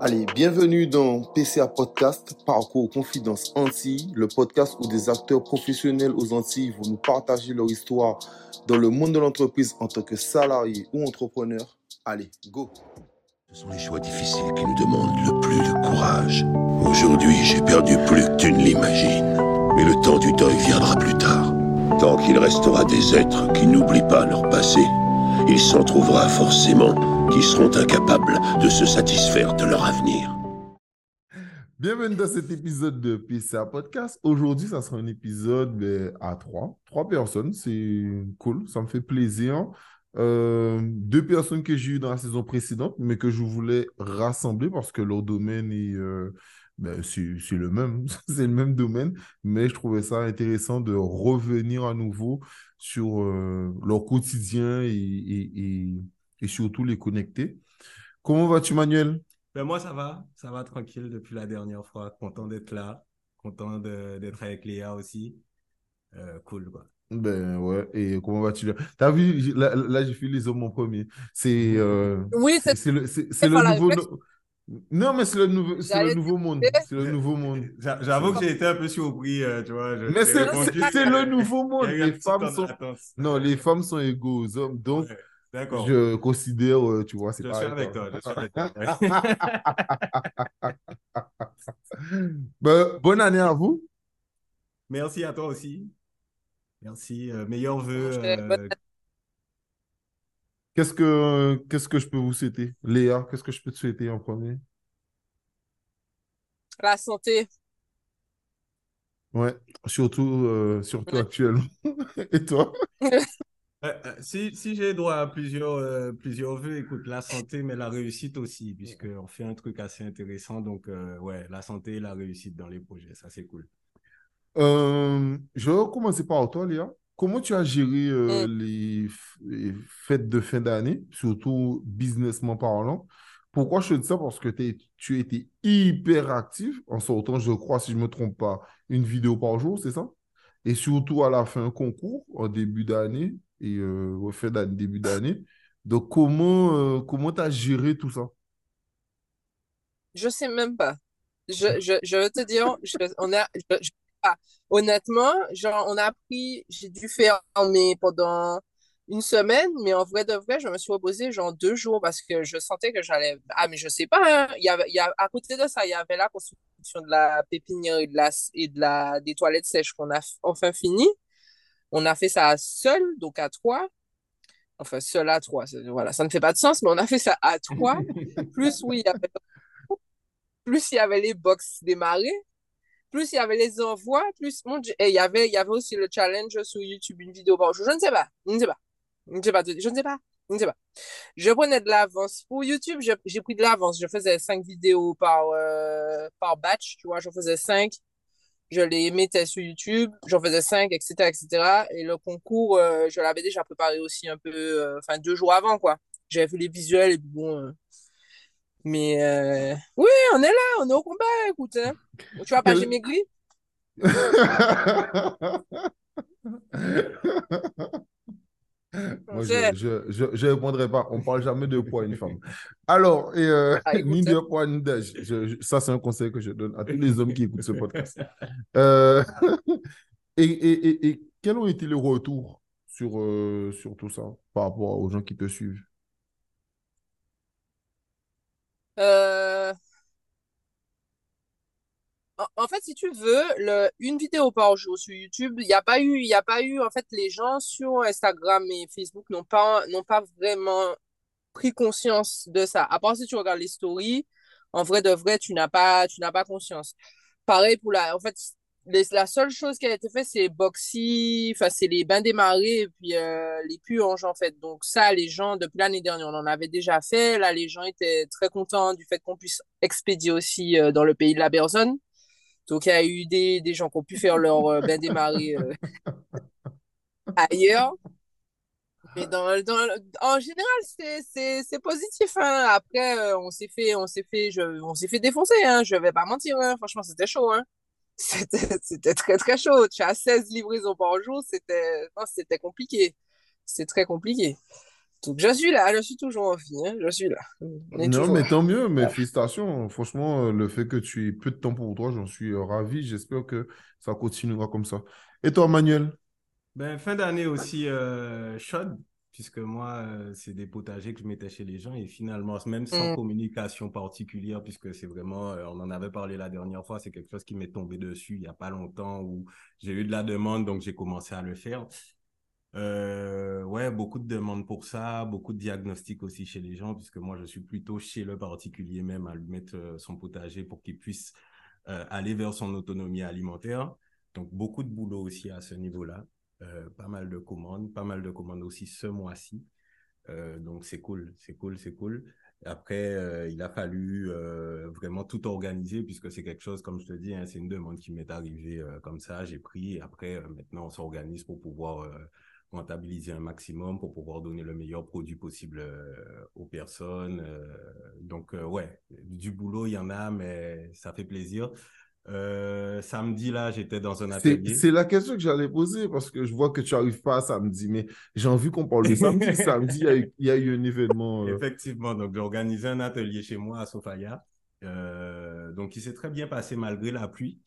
Allez, bienvenue dans PCA Podcast, Parcours Confidence Antilles, le podcast où des acteurs professionnels aux Antilles vont nous partager leur histoire dans le monde de l'entreprise en tant que salarié ou entrepreneur. Allez, go! Ce sont les choix difficiles qui nous demandent le plus de courage. Aujourd'hui, j'ai perdu plus que tu ne l'imagines. Mais le temps du deuil viendra plus tard. Tant qu'il restera des êtres qui n'oublient pas leur passé, il s'en trouvera forcément qui seront incapables de se satisfaire de leur avenir. Bienvenue dans cet épisode de PCA Podcast. Aujourd'hui, ça sera un épisode à trois personnes. C'est cool, ça me fait plaisir. Deux personnes que j'ai eues dans la saison précédente, mais que je voulais rassembler parce que leur domaine est... c'est le même, c'est le même domaine, mais je trouvais ça intéressant de revenir à nouveau sur leur quotidien et surtout les connecter. Comment vas-tu, Manuel? Moi, ça va tranquille depuis la dernière fois. Content d'être là, content d'être avec Léa aussi. Cool, quoi. Ouais, et comment vas-tu là? T'as vu, là j'ai fait les hommes en premier. C'est, oui, c'est le nouveau... Non, mais c'est le nouveau monde. J'avoue que j'ai été un peu surpris, tu vois. Mais c'est le nouveau monde. Les femmes sont égaux aux hommes, donc ouais, d'accord. Je considère, tu vois, c'est pareil. Je suis avec toi. Bonne année à vous. Merci à toi aussi. Merci, meilleurs vœux. Qu'est-ce que je peux vous souhaiter? Léa, qu'est-ce que je peux te souhaiter en premier? La santé. Ouais, surtout actuellement. Et toi? Si j'ai droit à plusieurs vœux, écoute, la santé, mais la réussite aussi, puisqu'on fait un truc assez intéressant. Donc, ouais, la santé et la réussite dans les projets, ça, c'est cool. Je vais commencer par toi, Léa. Comment tu as géré les fêtes de fin d'année, surtout businessment parlant? Pourquoi je te dis ça? Parce que tu étais hyper actif en sortant, je crois, si je ne me trompe pas, une vidéo par jour, c'est ça? Et surtout à la fin, un concours en début d'année et fin d'année, début d'année. Donc, comment tu as géré tout ça? Je ne sais même pas. Je veux te dire, honnêtement, on a appris, j'ai dû fermer pendant une semaine, mais en vrai de vrai, je me suis reposée 2 jours parce que je sentais que j'allais... Ah, mais je sais pas, hein. À côté de ça, il y avait la construction de la pépinière et des toilettes sèches qu'on a enfin fini. On a fait ça seul, donc à 3. Enfin, seul à 3, voilà, ça ne fait pas de sens, mais on a fait ça à 3. Plus il y avait les box démarrées. Plus il y avait les envois, plus mon Dieu, et il y avait aussi le challenge sur YouTube, une vidéo par jour. Je ne sais pas. Je prenais de l'avance pour YouTube, j'ai pris de l'avance. Je faisais 5 vidéos par batch, tu vois, je faisais 5, je les mettais sur YouTube, j'en faisais 5, etc., etc. Et le concours, je l'avais déjà préparé aussi un peu, 2 jours avant, quoi. J'avais vu les visuels et puis bon. Mais oui, on est là, on est au combat, écoute. Hein. Tu vois pas, j'ai maigri. Moi, je répondrai pas. On parle jamais de poids à une femme. Alors, ni de poids, ni d'âge. Ça, c'est un conseil que je donne à tous les hommes qui écoutent ce podcast. Et quels ont été les retours sur tout ça par rapport aux gens qui te suivent? En fait, si tu veux, une vidéo par jour sur YouTube, il n'y a pas eu, en fait, les gens sur Instagram et Facebook n'ont pas vraiment pris conscience de ça. À part si tu regardes les stories, en vrai de vrai, tu n'as pas conscience. Pareil pour la seule chose qui a été faite, c'est Boxy, c'est les bains démarrés et puis les purges, en fait. Donc ça, les gens, depuis l'année dernière, on en avait déjà fait. Là, les gens étaient très contents du fait qu'on puisse expédier aussi dans le pays de la personne. Donc, il y a eu des gens qui ont pu faire leur bains démarrés ailleurs. Mais en général, c'est positif. Hein. Après, on s'est fait défoncer. Hein. Je ne vais pas mentir. Hein. Franchement, c'était chaud. Hein. C'était très, très chaud. Tu as 16 livraisons par jour. C'était compliqué. C'est très compliqué. Donc je suis là, je suis toujours en vie, hein, je suis là. Non, mais tant mieux, mais félicitations. Franchement, le fait que tu aies peu de temps pour toi, j'en suis ravi. J'espère que ça continuera comme ça. Et toi, Manuel? Ben, fin d'année aussi chaude, puisque moi, c'est des potagers que je mettais chez les gens et finalement, même sans communication particulière, puisque c'est vraiment, on en avait parlé la dernière fois, c'est quelque chose qui m'est tombé dessus il n'y a pas longtemps où j'ai eu de la demande, donc j'ai commencé à le faire. Ouais, beaucoup de demandes pour ça, beaucoup de diagnostics aussi chez les gens, puisque moi je suis plutôt chez le particulier même à lui mettre son potager pour qu'il puisse aller vers son autonomie alimentaire. Donc beaucoup de boulot aussi à ce niveau-là, pas mal de commandes aussi ce mois-ci. Donc c'est cool. Après, il a fallu vraiment tout organiser puisque c'est quelque chose, comme je te dis, hein, c'est une demande qui m'est arrivée comme ça. J'ai pris et après, maintenant, on s'organise pour pouvoir rentabiliser un maximum, pour pouvoir donner le meilleur produit possible aux personnes. Donc, ouais, du boulot, il y en a, mais ça fait plaisir. Samedi, là, j'étais dans un atelier. C'est la question que j'allais poser parce que je vois que tu n'arrives pas à samedi, mais j'ai envie qu'on parle de samedi. Samedi, il y a eu un événement. Effectivement, donc j'ai organisé un atelier chez moi à Sofaya. Donc, il s'est très bien passé malgré la pluie.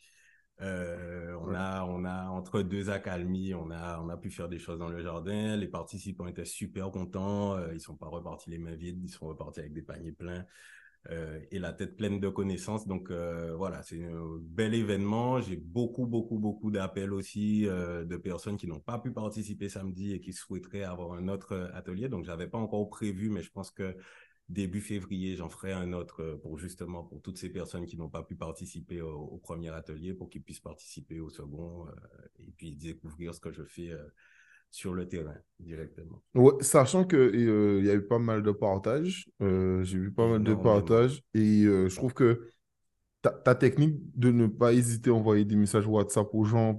On a entre deux accalmies, on a pu faire des choses dans le jardin. Les participants étaient super contents. Ils ne sont pas repartis les mains vides, ils sont repartis avec des paniers pleins. Et la tête pleine de connaissances. Donc, voilà, c'est un bel événement. J'ai beaucoup d'appels aussi de personnes qui n'ont pas pu participer samedi et qui souhaiteraient avoir un autre atelier. Donc, je n'avais pas encore prévu, mais je pense que début février, j'en ferai un autre pour toutes ces personnes qui n'ont pas pu participer au premier atelier pour qu'ils puissent participer au second et puis découvrir ce que je fais sur le terrain, directement. Ouais, sachant qu'il y a eu pas mal de partages, j'ai vu pas mal de partages, et je trouve que ta technique de ne pas hésiter à envoyer des messages WhatsApp aux gens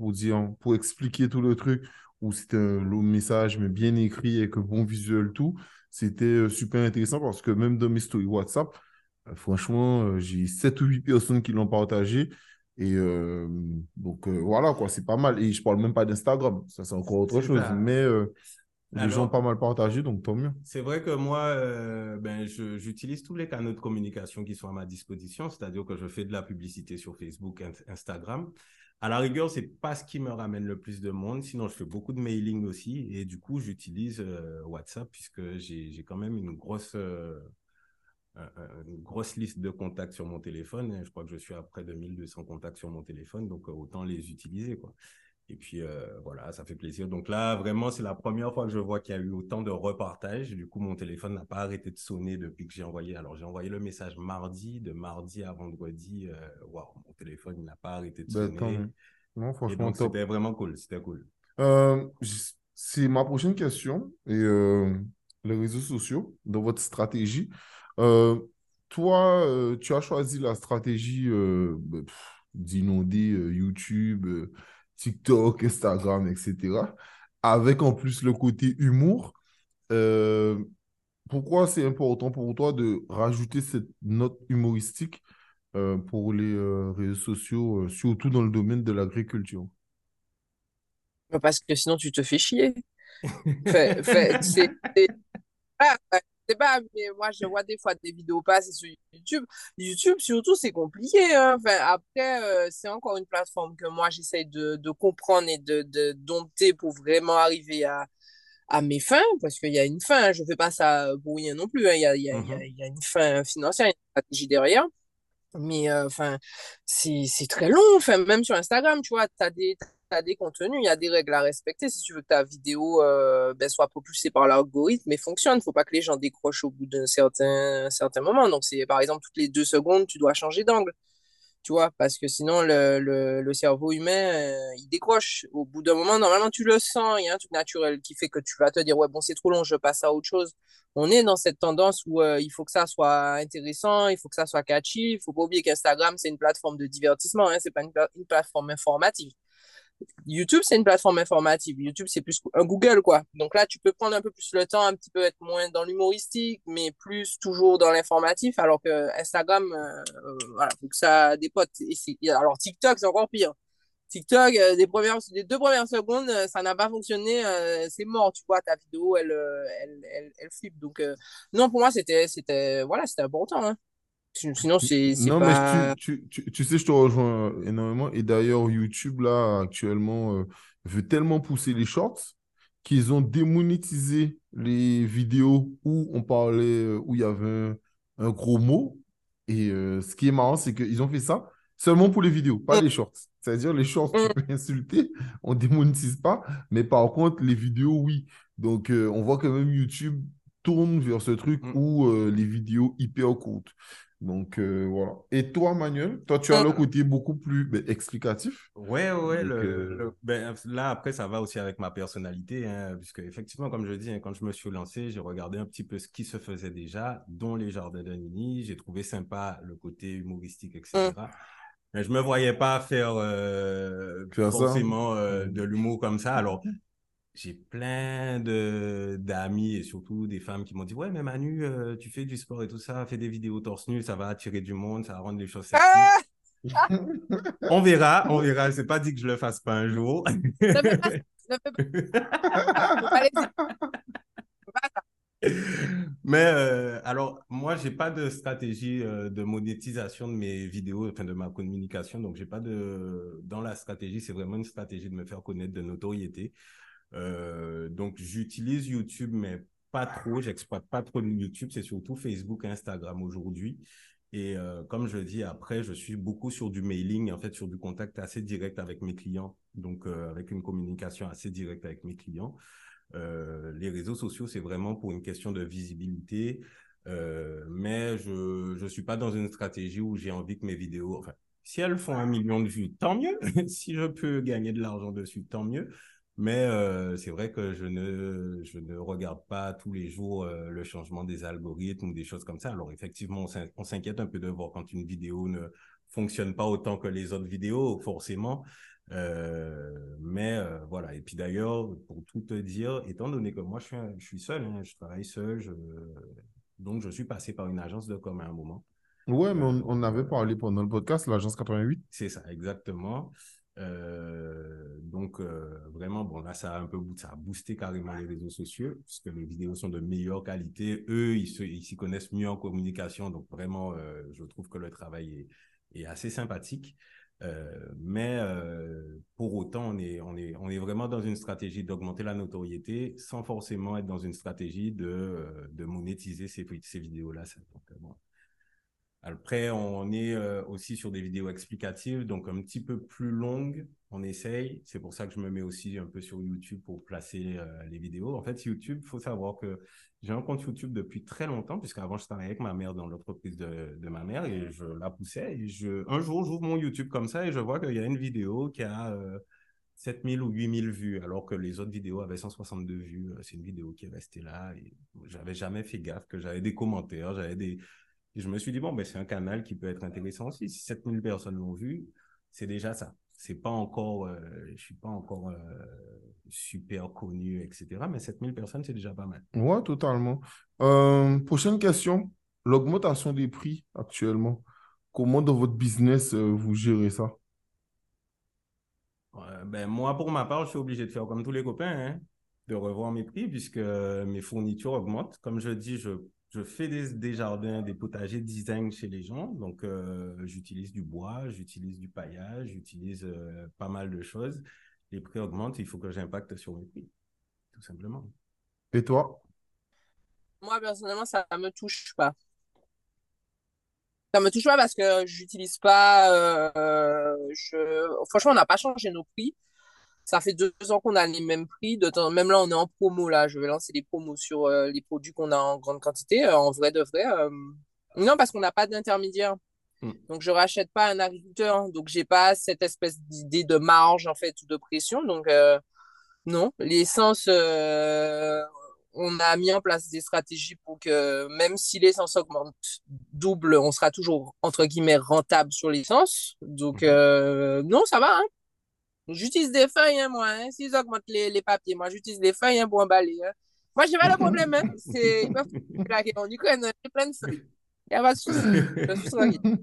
pour expliquer tout le truc, ou c'était un long message, mais bien écrit, avec un bon visuel, tout, c'était super intéressant, parce que même dans mes stories WhatsApp, franchement, j'ai 7 ou 8 personnes qui l'ont partagé, et donc voilà quoi, c'est pas mal, et je parle même pas d'Instagram, ça c'est encore autre chose, mais les gens ont pas mal partagé, donc tant mieux. C'est vrai que moi j'utilise tous les canaux de communication qui sont à ma disposition, c'est-à-dire que je fais de la publicité sur Facebook, Instagram. À la rigueur, c'est pas ce qui me ramène le plus de monde, sinon je fais beaucoup de mailing aussi, et du coup j'utilise WhatsApp puisque j'ai quand même une grosse liste de contacts sur mon téléphone. Je crois que je suis à près de 1200 contacts sur mon téléphone, donc autant les utiliser, quoi. Et puis, voilà, ça fait plaisir. Donc là, vraiment, c'est la première fois que je vois qu'il y a eu autant de repartages. Du coup, mon téléphone n'a pas arrêté de sonner depuis que j'ai envoyé. Alors, j'ai envoyé le message mardi, de mardi à vendredi. Waouh, mon téléphone n'a pas arrêté de sonner. Non, franchement, donc, c'était vraiment cool, c'était cool. C'est ma prochaine question. Et les réseaux sociaux, dans votre stratégie, toi, tu as choisi la stratégie d'inonder YouTube, TikTok, Instagram, etc. Avec en plus le côté humour. Pourquoi c'est important pour toi de rajouter cette note humoristique pour les réseaux sociaux, surtout dans le domaine de l'agriculture? Parce que sinon, tu te fais chier. C'est pas, mais moi je vois des fois des vidéos passer sur YouTube, surtout c'est compliqué, hein. Enfin, après c'est encore une plateforme que moi j'essaye de comprendre et de dompter pour vraiment arriver à mes fins, parce qu'il y a une fin, hein. Je fais pas ça pour rien non plus, hein. Il y a une fin financière, il y a une stratégie derrière, mais enfin c'est très long. Enfin, même sur Instagram, tu vois, t'as des contenus, il y a des règles à respecter si tu veux que ta vidéo soit propulsée par l'algorithme et fonctionne. Il ne faut pas que les gens décrochent au bout d'un certain moment. Donc, c'est par exemple, toutes les 2 secondes, tu dois changer d'angle, tu vois, parce que sinon, le cerveau humain, il décroche. Au bout d'un moment, normalement, tu le sens. Il y a un truc naturel qui fait que tu vas te dire « Ouais, bon, c'est trop long, je passe à autre chose. » On est dans cette tendance où il faut que ça soit intéressant, il faut que ça soit catchy. Il ne faut pas oublier qu'Instagram, c'est une plateforme de divertissement, hein, ce n'est pas une plateforme informative. YouTube, c'est une plateforme informative. YouTube, c'est plus un Google, quoi. Donc là, tu peux prendre un peu plus le temps, un petit peu être moins dans l'humoristique, mais plus toujours dans l'informatif, alors que Instagram, voilà, faut que ça dépote. Alors TikTok, c'est encore pire. TikTok, des deux premières secondes, ça n'a pas fonctionné, c'est mort, tu vois, ta vidéo, elle flippe. Donc, non, pour moi, c'était important. Hein. Sinon, c'est non, pas... Non, mais tu sais, je te rejoins énormément. Et d'ailleurs, YouTube, là, actuellement, veut tellement pousser les shorts qu'ils ont démonétisé les vidéos où on parlait, où il y avait un gros mot. Et ce qui est marrant, c'est qu'ils ont fait ça seulement pour les vidéos, pas les shorts. C'est-à-dire, les shorts, tu peux insulter, on ne démonétise pas. Mais par contre, les vidéos, oui. Donc, on voit quand même YouTube tourne vers ce truc où les vidéos hyper courtes. Donc, voilà. Et toi, Manuel, tu as le côté beaucoup plus explicatif. Ouais. Donc, là, après, ça va aussi avec ma personnalité, hein, puisque effectivement, comme je dis, hein, quand je me suis lancé, j'ai regardé un petit peu ce qui se faisait déjà, dont les Jardins de Nini. J'ai trouvé sympa le côté humoristique, etc. Mais je ne me voyais pas faire forcément de l'humour comme ça. Alors, j'ai plein d'amis et surtout des femmes qui m'ont dit « Ouais, mais Manu, tu fais du sport et tout ça, fais des vidéos torse nu, ça va attirer du monde, ça va rendre les choses sexy. Ah » On verra. C'est pas dit que je le fasse pas un jour. Mais alors, moi, j'ai pas de stratégie de monétisation de mes vidéos, enfin de ma communication. Donc, j'ai pas de... Dans la stratégie, c'est vraiment une stratégie de me faire connaître, de notoriété. Donc j'utilise YouTube mais pas trop, j'exploite pas trop YouTube, c'est surtout Facebook et Instagram aujourd'hui et comme je dis après je suis beaucoup sur du mailing, en fait sur du contact assez direct avec mes clients, donc avec une communication assez directe avec mes clients. Les réseaux sociaux c'est vraiment pour une question de visibilité, mais je suis pas dans une stratégie où j'ai envie que mes vidéos, enfin si elles font 1 million de vues tant mieux, si je peux gagner de l'argent dessus tant mieux. Mais c'est vrai que je ne regarde pas tous les jours le changement des algorithmes ou des choses comme ça. Alors effectivement, on s'inquiète un peu de voir quand une vidéo ne fonctionne pas autant que les autres vidéos, forcément. Mais voilà. Et puis d'ailleurs, pour tout te dire, étant donné que moi, je suis seul, hein, je travaille seul. Donc, je suis passé par une agence de com à un moment. Ouais, mais on avait parlé pendant le podcast, l'agence 88. C'est ça, exactement. Donc vraiment bon là ça a boosté carrément les réseaux sociaux puisque les vidéos sont de meilleure qualité, eux ils s'y connaissent mieux en communication, donc vraiment je trouve que le travail est assez sympathique, mais pour autant on est vraiment dans une stratégie d'augmenter la notoriété sans forcément être dans une stratégie de monétiser ces vidéos là, donc bon. Après, on est aussi sur des vidéos explicatives, donc un petit peu plus longues, on essaye. C'est pour ça que je me mets aussi un peu sur YouTube pour placer les vidéos. En fait, YouTube, il faut savoir que j'ai un compte YouTube depuis très longtemps, puisqu'avant, je travaillais avec ma mère dans l'entreprise de ma mère et je la poussais. Et un jour, j'ouvre mon YouTube comme ça et je vois qu'il y a une vidéo qui a 7000 ou 8000 vues, alors que les autres vidéos avaient 162 vues. C'est une vidéo qui est restée là et j'avais jamais fait gaffe, que j'avais des commentaires, j'avais des... Je me suis dit, bon, ben, c'est un canal qui peut être intéressant aussi. Si 7000 personnes l'ont vu, c'est déjà ça. C'est pas encore, je ne suis pas encore super connu, etc. Mais 7000 personnes, c'est déjà pas mal. Oui, totalement. Prochaine question. L'augmentation des prix actuellement. Comment dans votre business, vous gérez ça? Moi, pour ma part, je suis obligé de faire comme tous les copains, hein, de revoir mes prix puisque mes fournitures augmentent. Comme je dis, je fais des jardins, des potagers design chez les gens. Donc, j'utilise du bois, j'utilise du paillage, j'utilise pas mal de choses. Les prix augmentent, il faut que j'impacte sur mes prix, tout simplement. Et toi? Moi, personnellement, ça ne me touche pas. Ça ne me touche pas parce que je n'utilise pas... Franchement, on n'a pas changé nos prix. Ça fait 2 ans qu'on a les mêmes prix. Même là, on est en promo. Là, je vais lancer des promos sur les produits qu'on a en grande quantité, en vrai de vrai. Non, parce qu'on n'a pas d'intermédiaire. Donc, je ne rachète pas un agriculteur. Donc, je n'ai pas cette espèce d'idée de marge, en fait, ou de pression. Donc, non. L'essence, on a mis en place des stratégies pour que même si l'essence augmente double, on sera toujours, entre guillemets, rentable sur l'essence. Donc, non, ça va, hein. J'utilise des feuilles, hein, moi. Hein. S'ils augmentent les papiers, moi, j'utilise des feuilles pour emballer. Hein. Moi, je n'ai pas le problème. Hein. Ils peuvent me plaquer en Ukraine. J'ai plein de feuilles. Il n'y a pas de souci. Je suis tranquille.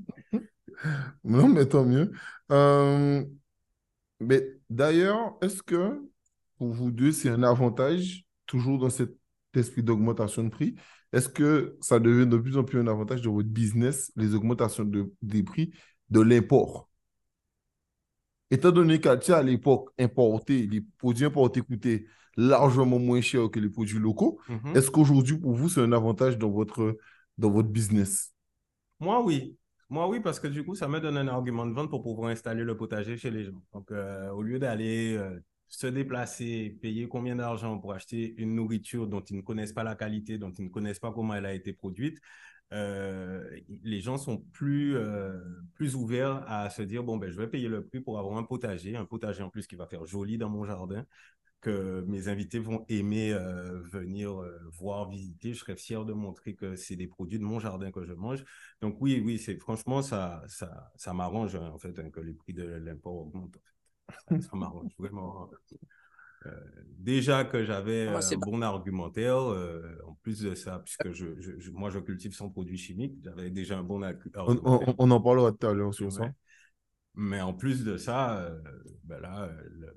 Non, mais tant mieux. Mais d'ailleurs, est-ce que pour vous deux, c'est un avantage, toujours dans cet esprit d'augmentation de prix, est-ce que ça devient de plus en plus un avantage de votre business, les augmentations des prix de l'import? Étant donné qu'Altia, à l'époque, importait, les produits importés coûtaient largement moins cher que les produits locaux, est-ce qu'aujourd'hui, pour vous, c'est un avantage dans votre business? Moi, oui. Moi, oui, parce que du coup, ça me donne un argument de vente pour pouvoir installer le potager chez les gens. Donc, au lieu d'aller se déplacer, payer combien d'argent pour acheter une nourriture dont ils ne connaissent pas la qualité, dont ils ne connaissent pas comment elle a été produite, les gens sont plus ouverts à se dire, bon, ben, je vais payer le prix pour avoir un potager en plus qui va faire joli dans mon jardin, que mes invités vont aimer venir voir, visiter. Je serais fier de montrer que c'est des produits de mon jardin que je mange. Donc oui, c'est, franchement, ça m'arrange en fait, hein, que les prix de l'import augmentent. Ça m'arrange vraiment. Déjà que j'avais un bon argumentaire, en plus de ça, puisque moi je cultive sans produits chimiques, j'avais déjà un bon argumentaire. On en parlera tout à l'heure sur ça. Mais en plus de ça, ben là,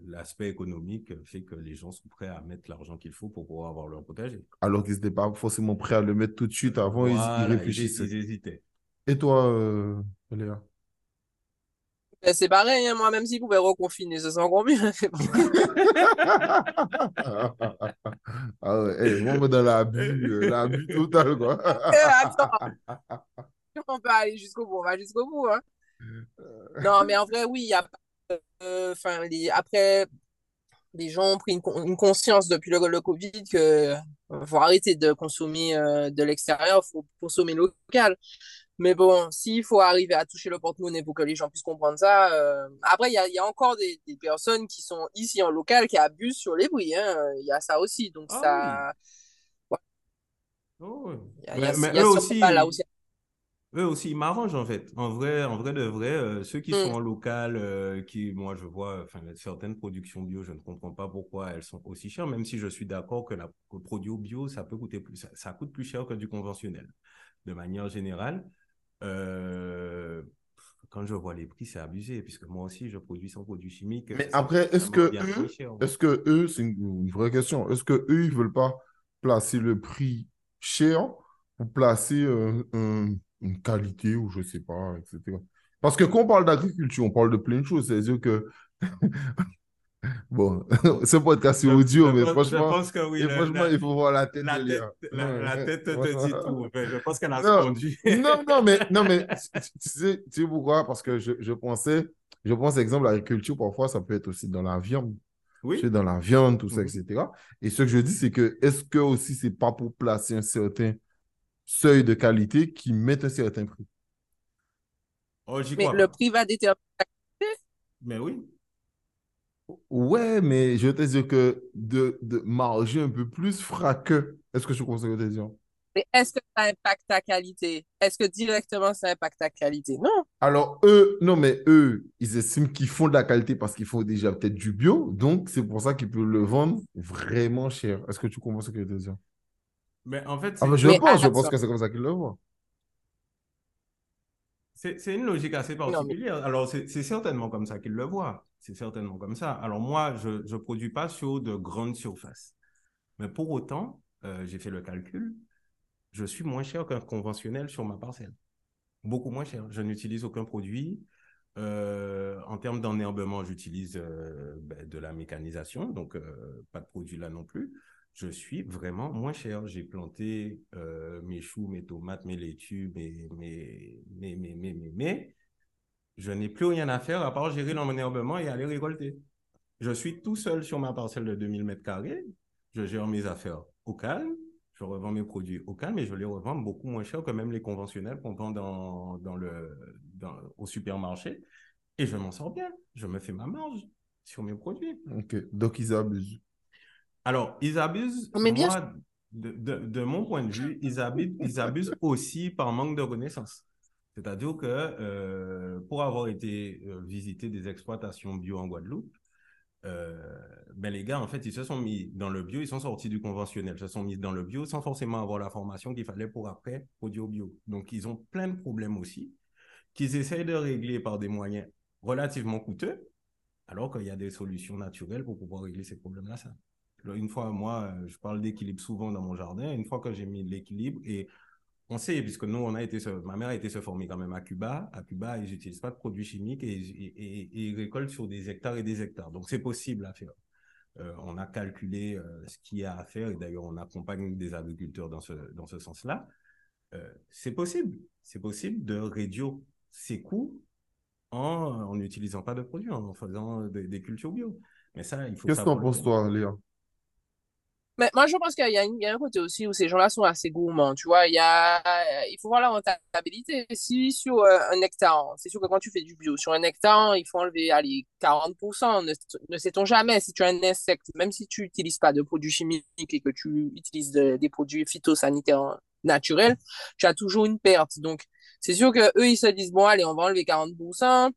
l'aspect économique fait que les gens sont prêts à mettre l'argent qu'il faut pour pouvoir avoir leur potager. Alors qu'ils n'étaient pas forcément prêts à le mettre tout de suite avant, voilà, ils réfléchissaient. Ils hésitaient. Et toi, Léa? Ben c'est pareil, hein, moi, même s'ils pouvaient reconfiner, ce serait encore mieux. Ah ouais, hey, moi, dans l'abus total, quoi. Attends, on peut aller jusqu'au bout, on va jusqu'au bout, hein. Non, mais en vrai, oui, y a, après, les gens ont pris une conscience depuis le Covid que faut arrêter de consommer de l'extérieur, il faut consommer local. Mais bon, s'il faut arriver à toucher le porte-monnaie pour que les gens puissent comprendre ça, après, il y a encore des personnes qui sont ici en local qui abusent sur les prix, hein. Il y a ça aussi, donc ça... Oui. Ouais. Oh. Mais eux aussi... Là aussi. Eux aussi, ils m'arrangent en fait. En vrai de vrai, ceux qui sont en local, moi je vois certaines productions bio, je ne comprends pas pourquoi elles sont aussi chères, même si je suis d'accord que le produit bio, ça peut coûter plus. Ça coûte plus cher que du conventionnel, de manière générale. Quand je vois les prix, c'est abusé, puisque moi aussi, je produis sans produits chimiques. Mais après, est-ce que eux, c'est une vraie question, est-ce qu'eux, ils ne veulent pas placer le prix cher pour placer une qualité ou je ne sais pas, etc. Parce que quand on parle d'agriculture, on parle de plein de choses. C'est-à-dire que... bon, ce podcast est audio, mais franchement, je pense que oui, franchement il faut voir la tête de Léa. La tête te dit tout. Je pense qu'elle a répondu. non, mais tu sais pourquoi? Parce que je pense, exemple, l'agriculture, parfois, ça peut être aussi dans la viande. Oui. Tu sais, dans la viande, tout ça, etc. Et ce que je dis, c'est que est-ce que aussi, ce n'est pas pour placer un certain seuil de qualité qui met un certain prix. Oh, j'y crois. Mais le prix va déterminer la qualité. Mais oui. Ouais, mais je veux te dire que de marger un peu plus fraqueux. Est-ce que je conseille te dire? Mais est-ce que ça impacte ta qualité? Est-ce que directement ça impacte ta qualité? Non. Alors eux, non mais eux, ils estiment qu'ils font de la qualité parce qu'ils font déjà peut-être du bio, donc c'est pour ça qu'ils peuvent le vendre vraiment cher. Est-ce que tu comprends ce que je te dis? Mais en fait, je pense que c'est comme ça qu'ils le voient. C'est une logique assez particulière. Non, mais... Alors, c'est certainement comme ça qu'ils le voient. C'est certainement comme ça. Alors, moi, je ne produis pas sur de grandes surfaces. Mais pour autant, j'ai fait le calcul, je suis moins cher qu'un conventionnel sur ma parcelle. Beaucoup moins cher. Je n'utilise aucun produit. En termes d'enherbement, j'utilise de la mécanisation, donc pas de produit là non plus. Je suis vraiment moins cher. J'ai planté mes choux, mes tomates, mes laitues, mais je n'ai plus rien à faire à part gérer l'enherbement et aller récolter. Je suis tout seul sur ma parcelle de 2000 m². Je gère mes affaires au calme. Je revends mes produits au calme et je les revends beaucoup moins cher que même les conventionnels qu'on vend au supermarché. Et je m'en sors bien. Je me fais ma marge sur mes produits. Ok, donc ils abusent. Alors, ils abusent, moi, de mon point de vue, ils abusent aussi par manque de connaissances. C'est-à-dire que pour avoir été visiter des exploitations bio en Guadeloupe, les gars, en fait, ils se sont mis dans le bio, ils sont sortis du conventionnel, ils se sont mis dans le bio sans forcément avoir la formation qu'il fallait pour après produire bio. Donc, ils ont plein de problèmes aussi qu'ils essayent de régler par des moyens relativement coûteux, alors qu'il y a des solutions naturelles pour pouvoir régler ces problèmes-là. Ça. Une fois, moi, je parle d'équilibre souvent dans mon jardin. Une fois que j'ai mis de l'équilibre, et on sait, puisque nous, ma mère a été se former quand même à Cuba. À Cuba, ils n'utilisent pas de produits chimiques et ils récoltent sur des hectares et des hectares. Donc, c'est possible à faire. On a calculé ce qu'il y a à faire. Et d'ailleurs, on accompagne des agriculteurs dans ce sens-là. C'est possible. C'est possible de réduire ces coûts en n'utilisant pas de produits, en faisant des cultures bio. Mais ça, il faut Qu'est-ce que t'en penses, toi, Léa? Mais moi, je pense qu'il y a un côté aussi où ces gens-là sont assez gourmands, tu vois. Il faut voir la rentabilité. Si sur un hectare, c'est sûr que quand tu fais du bio, sur un hectare, il faut enlever, allez, 40%. Ne sait-on jamais, si tu as un insecte, même si tu n'utilises pas de produits chimiques et que tu utilises des produits phytosanitaires naturels, tu as toujours une perte. Donc, c'est sûr qu'eux, ils se disent, bon, allez, on va enlever 40%.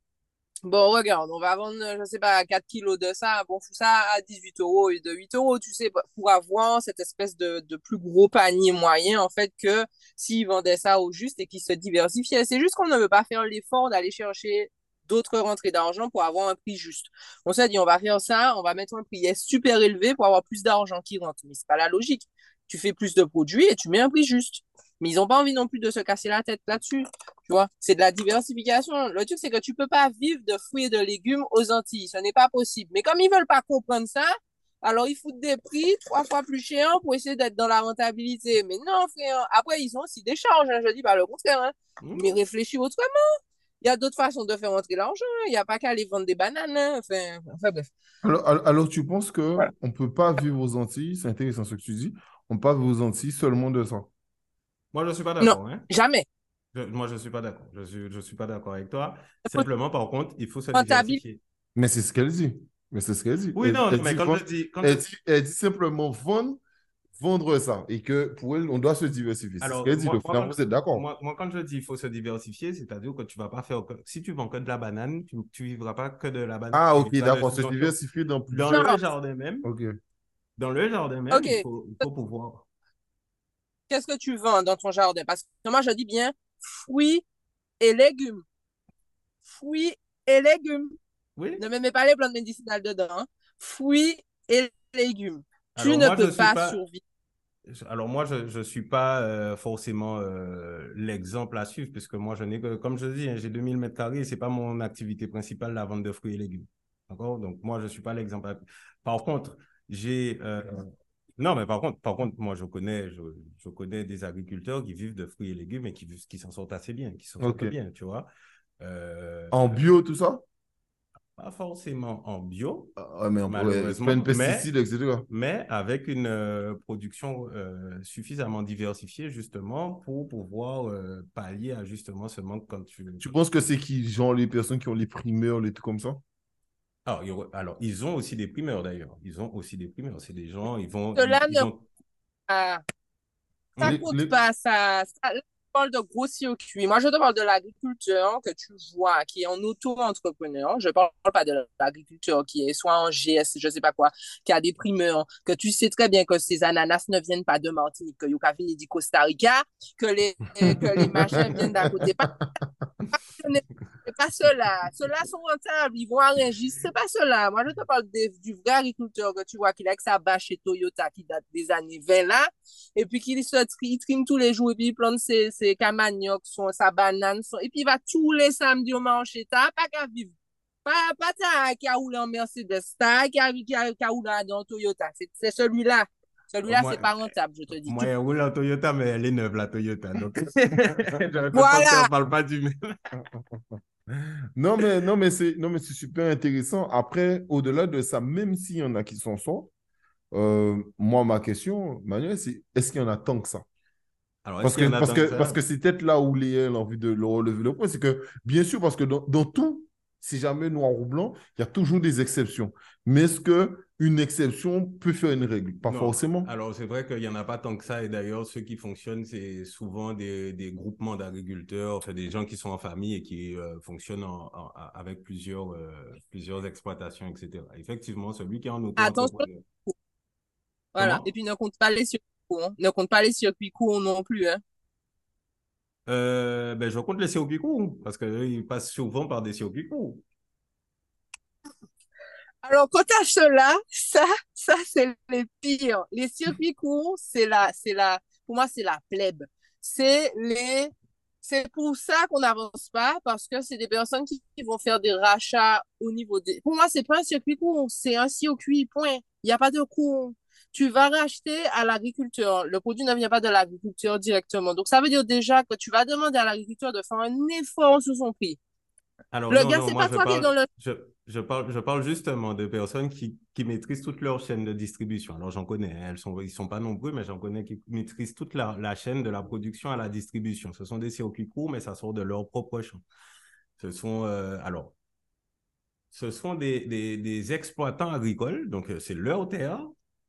Bon, regarde, on va vendre, je ne sais pas, 4 kilos de ça, bon, fou ça à 18 € et de 8 €, tu sais, pour avoir cette espèce de plus gros panier moyen, en fait, que s'ils vendaient ça au juste et qu'ils se diversifiaient. C'est juste qu'on ne veut pas faire l'effort d'aller chercher d'autres rentrées d'argent pour avoir un prix juste. On s'est dit, on va faire ça, on va mettre un prix super élevé pour avoir plus d'argent qui rentre. Mais ce n'est pas la logique. Tu fais plus de produits et tu mets un prix juste. Mais ils n'ont pas envie non plus de se casser la tête là-dessus, tu vois. C'est de la diversification. Le truc, c'est que tu ne peux pas vivre de fruits et de légumes aux Antilles. Ce n'est pas possible. Mais comme ils ne veulent pas comprendre ça, alors ils foutent des prix 3 fois plus chers pour essayer d'être dans la rentabilité. Mais non, frère. Après, ils ont aussi des charges. Hein. Je dis pas le contraire. Hein. Mais réfléchis autrement. Il y a d'autres façons de faire rentrer l'argent. Il n'y a pas qu'à aller vendre des bananes. Hein. Enfin, bref. Alors tu penses qu'on ne peut pas vivre aux Antilles, c'est intéressant ce que tu dis, on ne peut pas vivre aux Antilles seulement de ça. Moi, je ne suis pas d'accord. Non, hein. Jamais. Moi, je ne suis pas d'accord. Je suis pas d'accord avec toi. Simplement, par contre, il faut se diversifier. Mais c'est ce qu'elle dit. Oui, non, mais comme je dis... Elle dit simplement vendre ça. Et que pour elle, on doit se diversifier. Alors, c'est ce qu'elle dit. Finalement, vous êtes d'accord. Moi, quand je dis il faut se diversifier, c'est-à-dire que tu ne vas pas faire... Si tu vends que de la banane, tu ne vivras pas que de la banane. Ah, ok, d'accord. Se diversifier dans plusieurs... Dans le jardin même. OK. Dans le jardin même, okay. Il faut pouvoir... Qu'est-ce que tu vends dans ton jardin? Parce que moi, je dis bien fruits et légumes. Fruits et légumes. Oui. Ne me mets pas les plantes médicinales dedans. Hein. Fruits et légumes. Alors tu ne peux pas survivre. Alors, moi, je ne suis pas forcément l'exemple à suivre, puisque moi, je n'ai que, comme je dis, hein, j'ai 2000 mètres carrés et ce n'est pas mon activité principale, la vente de fruits et légumes. D'accord? Donc, moi, je ne suis pas l'exemple à... Par contre, j'ai... Non, mais par contre, moi, je connais des agriculteurs qui vivent de fruits et légumes et qui s'en sortent assez bien, qui s'en sortent bien, tu vois. En bio, tout ça? Pas forcément en bio. Ah, mais on malheureusement, plein de pesticides, etc. Mais avec une production suffisamment diversifiée, justement, pour pouvoir pallier à, justement, ce manque quand tu... Tu penses que c'est qui, genre, les personnes qui ont les primeurs, les trucs comme ça? Alors, ils ont aussi des primeurs, d'ailleurs. C'est des gens, ils vont... Ça ne coûte pas, ça. Là, on parle de grossier au cuit. Moi, je te parle de l'agriculteur que tu vois, qui est en auto-entrepreneur. Je ne parle pas de l'agriculteur qui est soit en GS, je ne sais pas quoi, qui a des primeurs, que tu sais très bien que ces ananas ne viennent pas de Martinique, que Yuka vient du Costa Rica, que les machins viennent d'à côté. C'est pas ceux-là. Ceux-là sont rentables, ils vont à Rungis. C'est pas ceux-là. Moi, je te parle du vrai agriculteur que tu vois qu'il a avec sa bâche chez Toyota qui date des années 20 là, et puis qu'il il trime tous les jours et puis il plante ses camagnocs, sa banane, et puis il va tous les samedis au marché. T'as pas qu'à vivre. Pas t'as qu'à rouler en Mercedes, t'as qu'à rouler dans Toyota. C'est celui-là. Celui-là, moi, c'est pas rentable, je te dis. Moi, elle roule en Toyota, mais elle est neuve, la Toyota. Donc... voilà. On parle pas du même. Non, mais c'est super intéressant. Après, au-delà de ça, même s'il y en a qui s'en sortent, moi, ma question, Manuel, c'est est-ce qu'il y en a tant que ça? Alors, parce que c'est peut-être là où Léa a envie de le relever le point. C'est que, bien sûr, parce que dans tout, si jamais noir ou blanc, il y a toujours des exceptions. Mais est-ce que une exception peut faire une règle? Pas non. Forcément. Alors, c'est vrai qu'il n'y en a pas tant que ça. Et d'ailleurs, ceux qui fonctionnent, c'est souvent des groupements d'agriculteurs, enfin, des gens qui sont en famille et qui fonctionnent avec plusieurs exploitations, etc. Effectivement, celui qui est en auto-entrepreneur... Attention. Voilà. Et puis, ne compte pas les circuits courts. Ne compte pas les circuits courts non plus. Hein. Ben, je compte les circuits courts parce qu'ils passent souvent par des circuits courts. Alors, quant à cela, ça c'est les pires. Les circuits courts, pour moi, c'est la plèbe. C'est pour ça qu'on n'avance pas, parce que c'est des personnes qui vont faire des rachats au niveau des... Pour moi, c'est pas un circuit court, c'est un circuit, point. Il n'y a pas de court. Tu vas racheter à l'agriculteur. Le produit ne vient pas de l'agriculteur directement. Donc, ça veut dire déjà que tu vas demander à l'agriculteur de faire un effort sur son prix. Alors, le gars, c'est pas toi qui est dans le... Je parle justement de personnes qui maîtrisent toute leur chaîne de distribution. Alors, j'en connais, hein, ils sont pas nombreux, mais j'en connais qui maîtrisent toute la chaîne de la production à la distribution. Ce sont des circuits courts, mais ça sort de leur propre champ. Ce sont des exploitants agricoles, donc c'est leur terre.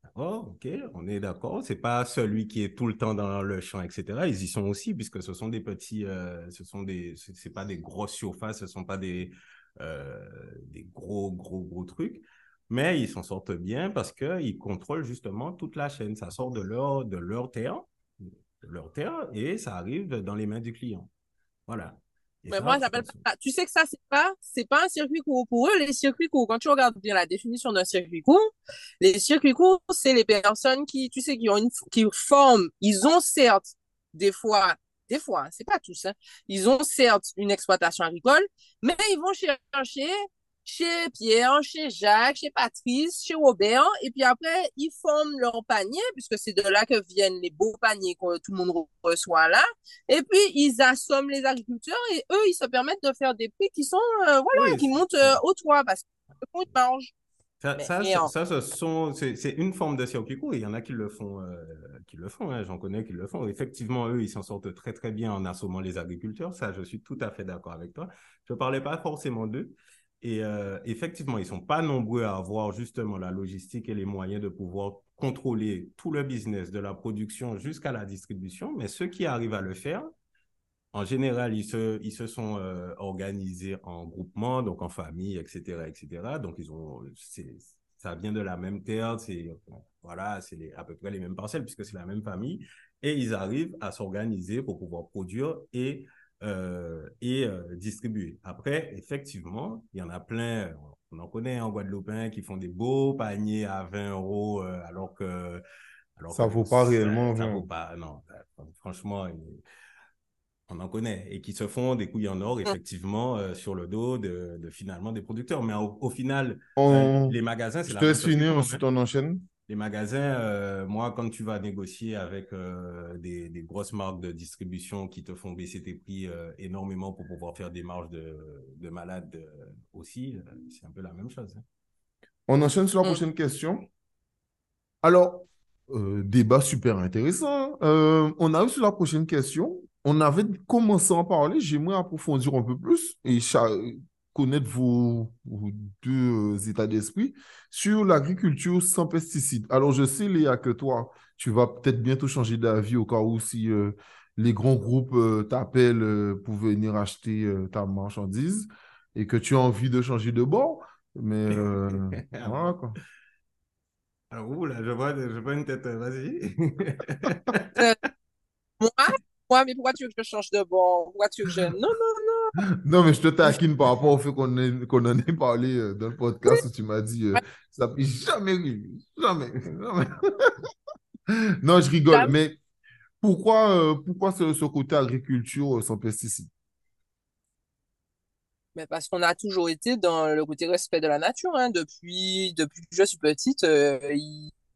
D'accord, ok, on est d'accord. C'est pas celui qui est tout le temps dans le champ, etc. Ils y sont aussi, puisque ce sont des petits... c'est pas des grosses surfaces, ce sont pas des gros trucs, mais ils s'en sortent bien parce qu'ils contrôlent justement toute la chaîne. Ça sort de leur terre et ça arrive dans les mains du client. Voilà. Mais ça, moi, j'appelle pas. Tu sais que ça, c'est pas un circuit court. Pour eux, les circuits courts, quand tu regardes bien la définition d'un circuit court, les circuits courts, c'est les personnes qui forment, ils ont certes des fois, c'est pas tous, hein. Ils ont certes une exploitation agricole, mais ils vont chercher chez Pierre, chez Jacques, chez Patrice, chez Robert, et puis après, ils forment leur panier, puisque c'est de là que viennent les beaux paniers que tout le monde reçoit là, et puis ils assomment les agriculteurs, et eux, ils se permettent de faire des prix qui sont, qui montent au toit, parce qu'ils font une marge. C'est une forme de circuit court. Il y en a qui le font. Hein. J'en connais qui le font. Effectivement, eux, ils s'en sortent très, très bien en assommant les agriculteurs. Ça, je suis tout à fait d'accord avec toi. Je ne parlais pas forcément d'eux. Et effectivement, ils ne sont pas nombreux à avoir justement la logistique et les moyens de pouvoir contrôler tout le business, de la production jusqu'à la distribution. Mais ceux qui arrivent à le faire, en général, ils se sont organisés en groupement, donc en famille, etc., etc. Donc, ça vient de la même terre, c'est à peu près les mêmes parcelles puisque c'est la même famille. Et ils arrivent à s'organiser pour pouvoir produire et distribuer. Après, effectivement, il y en a plein, on en connaît en Guadeloupe, qui font des beaux paniers à 20 euros alors que ça ne vaut pas réellement. Ça ne vaut pas, non. Franchement... On en connaît, et qui se font des couilles en or, effectivement, sur le dos de finalement des producteurs. Mais au final, les magasins... Je te laisse finir, ensuite on enchaîne. Les magasins, moi, quand tu vas négocier avec des grosses marques de distribution qui te font baisser tes prix énormément pour pouvoir faire des marges de malades aussi, c'est un peu la même chose. Hein. On enchaîne sur la prochaine question. Alors, débat super intéressant. On arrive sur la prochaine question. On avait commencé à en parler, j'aimerais approfondir un peu plus et connaître vos deux états d'esprit sur l'agriculture sans pesticides. Alors, je sais, Léa, que toi, tu vas peut-être bientôt changer d'avis au cas où si les grands groupes t'appellent pour venir acheter ta marchandise et que tu as envie de changer de bord. Mais voilà, quoi. Alors, là, je vois une tête, vas-y. Moi? Ouais, mais pourquoi tu veux que je change de bord? Pourquoi tu veux que je... Non. Non, mais je te taquine par rapport au fait qu'on en ait parlé dans le podcast où tu m'as dit ça peut jamais. Non, je rigole, mais pourquoi ce côté agriculture sans pesticides? Mais parce qu'on a toujours été dans le côté respect de la nature. Hein. Depuis que je suis petite,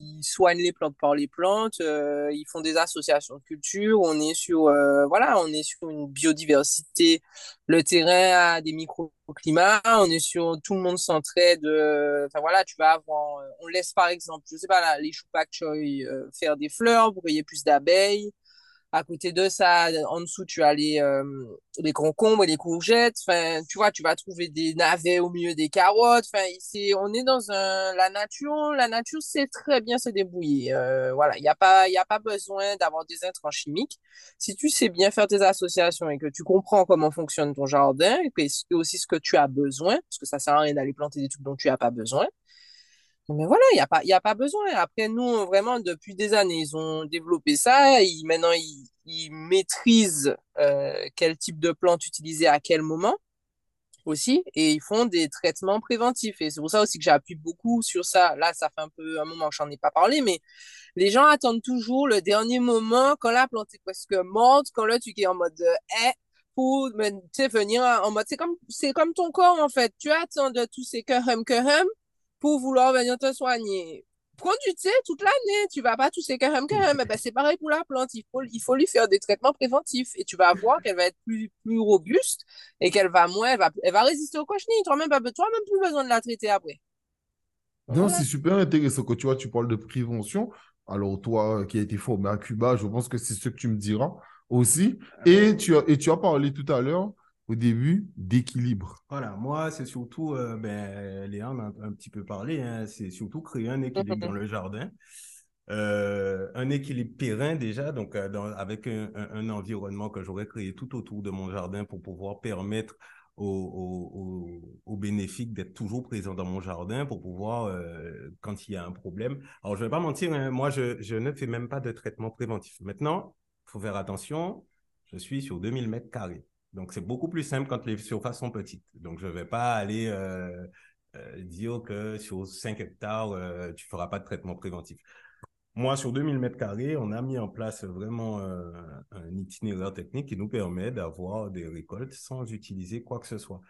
ils soignent les plantes par les plantes, ils font des associations de culture, on est sur une biodiversité, le terrain a des microclimats, on est sur tout le monde s'entraide, tu vas avoir, on laisse par exemple, je sais pas là, les choux pak choy faire des fleurs pour qu'il y ait plus d'abeilles. À côté de ça, en dessous, tu as les concombres et les courgettes. Enfin, tu vois, tu vas trouver des navets au milieu des carottes. Enfin, on est dans la nature sait très bien se débrouiller. Il n'y a pas besoin d'avoir des intrants chimiques. Si tu sais bien faire tes associations et que tu comprends comment fonctionne ton jardin et que c'est aussi ce que tu as besoin, parce que ça sert à rien d'aller planter des trucs dont tu n'as pas besoin. Mais voilà, il n'y a pas besoin. Après, nous, vraiment, depuis des années, ils ont développé ça. Maintenant, ils maîtrisent quel type de plante utiliser à quel moment. aussi, et ils font des traitements préventifs. Et c'est pour ça aussi que j'appuie beaucoup sur ça. Là, ça fait un peu un moment que je n'en ai pas parlé, mais les gens attendent toujours le dernier moment, quand la plante est presque morte, quand là, tu es en mode « eh ». Pour venir en mode, c'est comme ton corps en fait, tu attends de tous ces querem pour vouloir venir te soigner. Prends du thé toute l'année, tu vas pas tous ces querem, ben c'est pareil pour la plante, il faut lui faire des traitements préventifs et tu vas voir qu'elle va être plus robuste et qu'elle va moins, elle va résister au cochenille, toi-même plus besoin de la traiter après. Non, voilà. C'est super intéressant que tu vois, tu parles de prévention. Alors toi qui as été formé à Cuba, je pense que c'est ce que tu me diras aussi. Et tu as parlé tout à l'heure, au début, d'équilibre. Voilà, moi, c'est surtout, Léa m'a un petit peu parlé, hein, c'est surtout créer un équilibre dans le jardin, un équilibre périn déjà, donc avec un environnement que j'aurais créé tout autour de mon jardin pour pouvoir permettre aux bénéfiques d'être toujours présents dans mon jardin pour pouvoir, quand il y a un problème. Alors, je ne vais pas mentir, hein, moi, je ne fais même pas de traitement préventif. Maintenant, il faut faire attention, je suis sur 2000 mètres carrés. Donc, c'est beaucoup plus simple quand les surfaces sont petites. Donc, je ne vais pas aller dire que sur 5 hectares, tu ne feras pas de traitement préventif. Moi, sur 2000 mètres carrés, on a mis en place vraiment un itinéraire technique qui nous permet d'avoir des récoltes sans utiliser quoi que ce soit.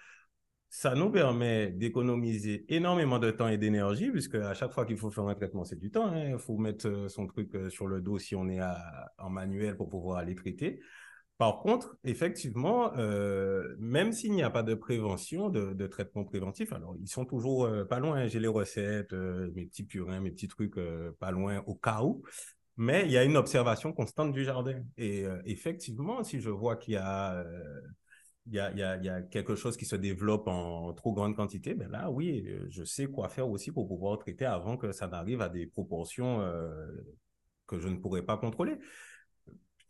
Ça nous permet d'économiser énormément de temps et d'énergie, puisque à chaque fois qu'il faut faire un traitement, c'est du temps. Il faut mettre son truc sur le dos si on est en manuel pour pouvoir aller traiter. Par contre, effectivement, même s'il n'y a pas de prévention, de traitement préventif, alors ils sont toujours pas loin. J'ai les recettes, mes petits purins, mes petits trucs pas loin au cas où. Mais il y a une observation constante du jardin. Et effectivement, si je vois qu'il y a... Il y a quelque chose qui se développe en trop grande quantité, ben là, oui, je sais quoi faire aussi pour pouvoir traiter avant que ça n'arrive à des proportions que je ne pourrais pas contrôler.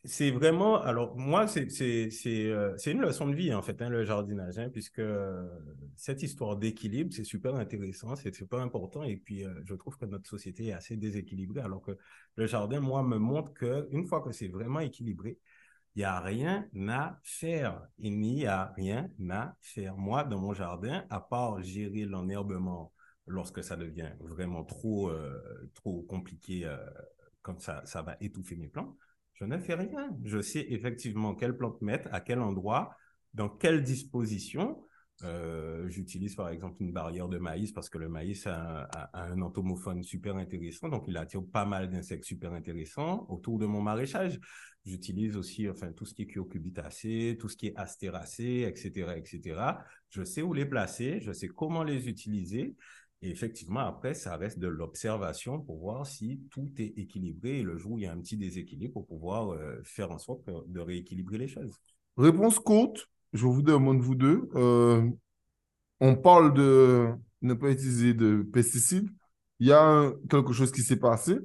C'est vraiment... Alors, moi, c'est une leçon de vie, en fait, hein, le jardinage, hein, puisque cette histoire d'équilibre, c'est super intéressant, c'est super important. Et puis, je trouve que notre société est assez déséquilibrée, alors que le jardin, moi, me montre qu'une fois que c'est vraiment équilibré, il n'y a rien à faire. Il n'y a rien à faire. Moi, dans mon jardin, à part gérer l'enherbement lorsque ça devient vraiment trop compliqué, comme ça va étouffer mes plants, je ne fais rien. Je sais effectivement quelle plante mettre, à quel endroit, dans quelle disposition. J'utilise par exemple une barrière de maïs parce que le maïs a un entomophone super intéressant, donc il attire pas mal d'insectes super intéressants autour de mon maraîchage. J'utilise aussi tout ce qui est cucurbitacées, tout ce qui est astéracées, etc., etc. Je sais où les placer, je sais comment les utiliser. Et effectivement, après, ça reste de l'observation pour voir si tout est équilibré et le jour où il y a un petit déséquilibre pour pouvoir faire en sorte de rééquilibrer les choses. Réponse courte. Je vous demande, vous deux, on parle de ne pas utiliser de pesticides. Il y a quelque chose qui s'est passé.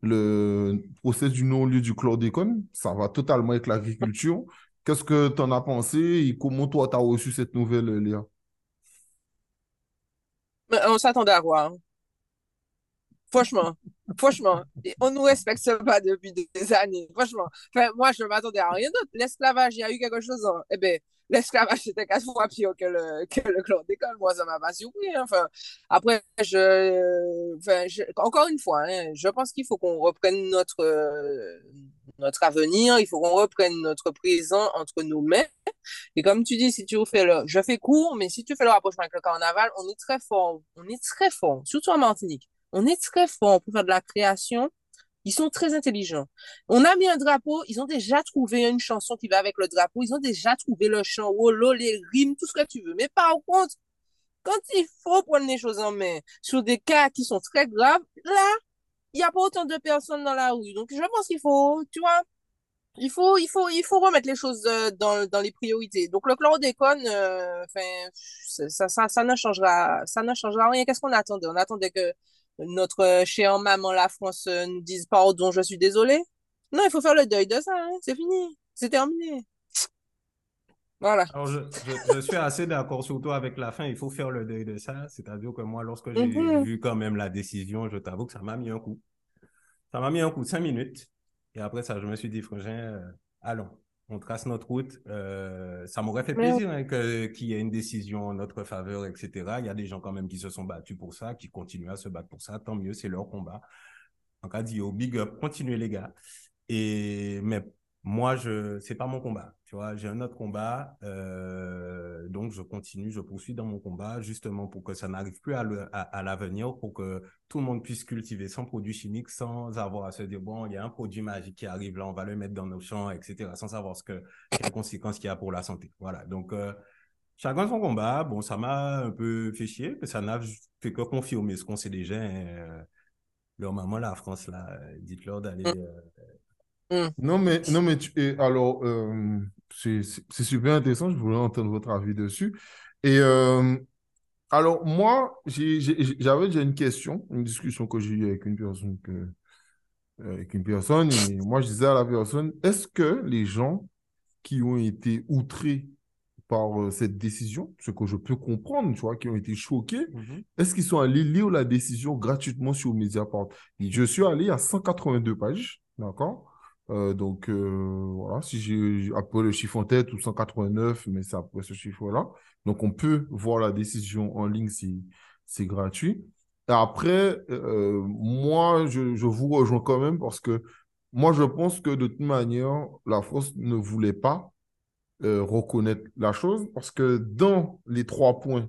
Le procès du non-lieu du chlordécone, ça va totalement avec l'agriculture. Qu'est-ce que tu en as pensé et comment toi, tu as reçu cette nouvelle, Léa? On s'attendait à voir. Franchement, on ne nous respecte pas depuis des années. Franchement, moi, je ne m'attendais à rien d'autre. L'esclavage, il y a eu quelque chose. Hein. Eh bien, l'esclavage, c'était 4 fois pire que le chlordécone. Moi, ça ne m'a pas surpris. Hein. Après, encore une fois, hein, je pense qu'il faut qu'on reprenne notre avenir. Il faut qu'on reprenne notre présent entre nos mains. Et comme tu dis, si tu fais je fais court, mais si tu fais le rapprochement avec le carnaval, on est très fort. On est très fort, surtout en Martinique. On est très fort pour faire de la création. Ils sont très intelligents. On a mis un drapeau. Ils ont déjà trouvé une chanson qui va avec le drapeau. Ils ont déjà trouvé le chant, wolo, les rimes, tout ce que tu veux. Mais par contre, quand il faut prendre les choses en main sur des cas qui sont très graves, là, il n'y a pas autant de personnes dans la rue. Donc, je pense qu'il faut, tu vois, il faut remettre les choses dans les priorités. Donc, le chlordécone, ça ne changera rien. Qu'est-ce qu'on attendait? On attendait que notre chère maman, la France, nous dise « Pardon, je suis désolée ». Non, il faut faire le deuil de ça. Hein. C'est fini. C'est terminé. Voilà. Alors, je suis assez d'accord, surtout avec la fin. Il faut faire le deuil de ça. C'est-à-dire que moi, lorsque j'ai vu quand même la décision, je t'avoue que ça m'a mis un coup. Ça m'a mis un coup de 5 minutes. Et après ça, je me suis dit « Frangin, allons. on trace notre route. Ça m'aurait fait plaisir hein, qu'il y ait une décision en notre faveur, etc. Il y a des gens quand même qui se sont battus pour ça, qui continuent à se battre pour ça. Tant mieux, c'est leur combat. Donc, on dit au big up, continuez les gars. Mais moi, c'est pas mon combat. Tu vois, j'ai un autre combat. Donc, je poursuis dans mon combat, justement pour que ça n'arrive plus à l'avenir, pour que tout le monde puisse cultiver sans produits chimiques, sans avoir à se dire, bon, il y a un produit magique qui arrive là, on va le mettre dans nos champs, etc., sans savoir quelles conséquences il y a pour la santé. Voilà. Donc, chacun son combat. Bon, ça m'a un peu fait chier, mais ça n'a fait que confirmer ce qu'on sait déjà. Leur maman, la France, là, dites-leur d'aller... Non mais alors c'est super intéressant, je voulais entendre votre avis dessus. Et alors moi j'avais déjà une question, une discussion que j'ai eue avec une personne et moi je disais à la personne, est-ce que les gens qui ont été outrés par cette décision, ce que je peux comprendre, tu vois, qui ont été choqués, est-ce qu'ils sont allés lire la décision gratuitement sur Mediapart? Et je suis allé à 182 pages, d'accord. Donc, voilà, si j'ai un peu le chiffre en tête, ou 189, mais c'est après ce chiffre-là. Donc, on peut voir la décision en ligne si c'est gratuit. Et après, moi, je vous rejoins quand même parce que moi, je pense que de toute manière, la France ne voulait pas reconnaître la chose parce que dans les 3 points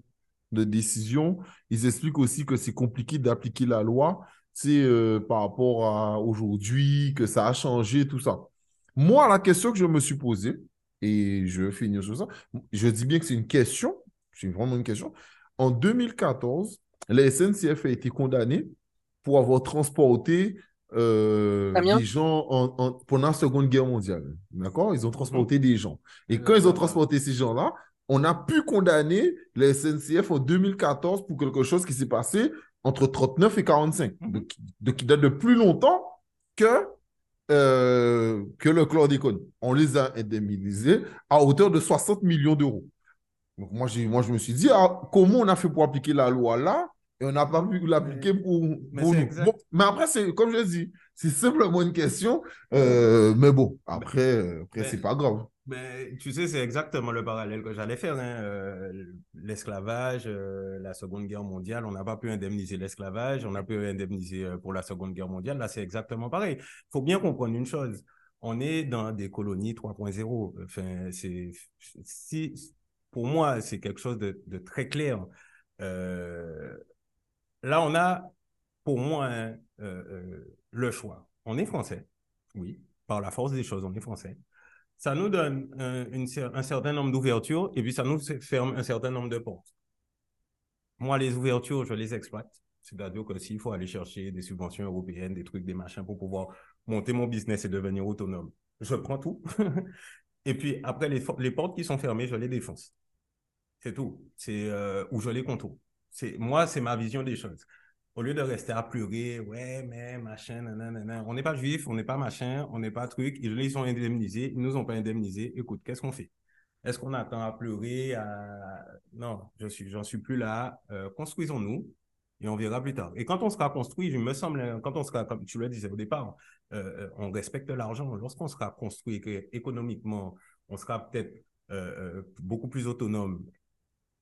de décision, ils expliquent aussi que c'est compliqué d'appliquer la loi. C'est par rapport à aujourd'hui, que ça a changé, tout ça. Moi, la question que je me suis posée, et je vais finir sur ça, je dis bien que c'est une question, c'est vraiment une question. En 2014, la SNCF a été condamnée pour avoir transporté des gens pendant la Seconde Guerre mondiale. D'accord? Ils ont transporté des gens. Et quand ils ont transporté ces gens-là, on a pu condamner la SNCF en 2014 pour quelque chose qui s'est passé entre 39 et 45, donc qui date de plus longtemps que le chlordécone. On les a indemnisés à hauteur de 60 millions d'euros. Donc moi, je me suis dit, ah, comment on a fait pour appliquer la loi là? Et on n'a pas pu l'appliquer pour nous. Bon, mais après, comme je dis, c'est simplement une question. Mais bon, après c'est pas grave. Ben, tu sais, c'est exactement le parallèle que j'allais faire. Hein. L'esclavage, la Seconde Guerre mondiale, on n'a pas pu indemniser l'esclavage, on a pu indemniser pour la Seconde Guerre mondiale. Là, c'est exactement pareil. Il faut bien comprendre une chose. On est dans des colonies 3.0. Enfin, pour moi, c'est quelque chose de très clair. Là, on a, pour moi, le choix. On est français. Oui, par la force des choses, on est français. Ça nous donne un certain nombre d'ouvertures et puis ça nous ferme un certain nombre de portes. Moi, les ouvertures, je les exploite. C'est-à-dire que s'il faut aller chercher des subventions européennes, des trucs, des machins pour pouvoir monter mon business et devenir autonome, je prends tout. Et puis après, les portes qui sont fermées, je les défonce. C'est tout. Ou je les contourne. Moi, c'est ma vision des choses. Au lieu de rester à pleurer, ouais, mais machin, nanana, on n'est pas juif, on n'est pas machin, on n'est pas truc, ils sont indemnisés, ils ne nous ont pas indemnisés, écoute, qu'est-ce qu'on fait? Est-ce qu'on attend à pleurer? Non, j'en suis plus là, construisons-nous et on verra plus tard. Et quand on sera construit, il me semble, quand on sera, comme tu le disais au départ, on respecte l'argent, lorsqu'on sera construit économiquement, on sera peut-être beaucoup plus autonome.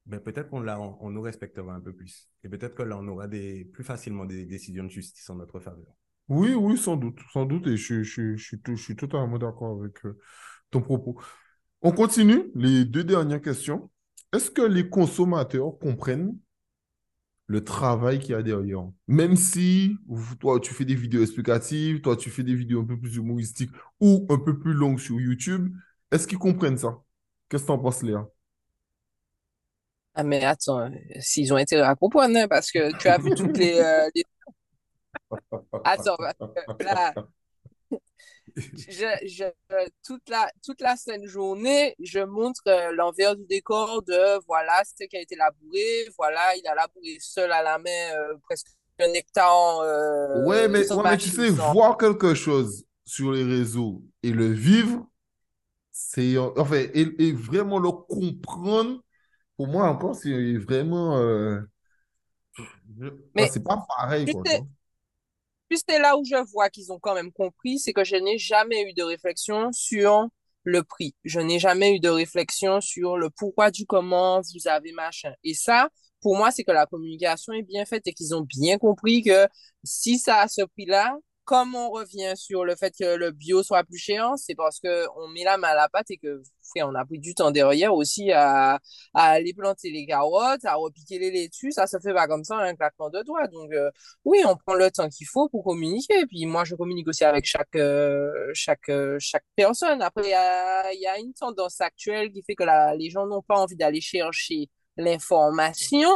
Mais peut-être qu'on nous respectera un peu plus. Et peut-être que là, on aura plus facilement des décisions de justice en notre faveur. Oui, sans doute. Sans doute, et je suis totalement d'accord avec ton propos. On continue, les 2 dernières questions. Est-ce que les consommateurs comprennent le travail qu'il y a derrière? Même si toi, tu fais des vidéos explicatives, toi, tu fais des vidéos un peu plus humoristiques ou un peu plus longues sur YouTube, est-ce qu'ils comprennent ça? Qu'est-ce que tu en penses, Léa? Ah, mais attends, s'ils ont intérêt à comprendre, hein, parce que tu as vu toutes les... Attends, là, toute la sainte journée, je montre l'envers du décor de, voilà, c'est ce qui a été labouré, voilà, il a labouré seul à la main, presque un hectare. Mais tu sais, voir quelque chose sur les réseaux et le vivre, c'est... Enfin, et vraiment le comprendre, pour moi, encore, c'est vraiment... Mais c'est pas pareil. Puis c'est là où je vois qu'ils ont quand même compris, c'est que je n'ai jamais eu de réflexion sur le prix. Je n'ai jamais eu de réflexion sur le pourquoi du comment vous avez machin. Et ça, pour moi, c'est que la communication est bien faite et qu'ils ont bien compris que si ça a ce prix-là, comme on revient sur le fait que le bio soit plus cher, c'est parce qu'on met la main à la pâte et que frère, on a pris du temps derrière aussi à aller planter les carottes, à repiquer les laitues. Ça se fait pas comme ça, un claquement de doigts. Donc oui, on prend le temps qu'il faut pour communiquer. Puis moi, je communique aussi avec chaque personne. Après, il y a une tendance actuelle qui fait que les gens n'ont pas envie d'aller chercher l'information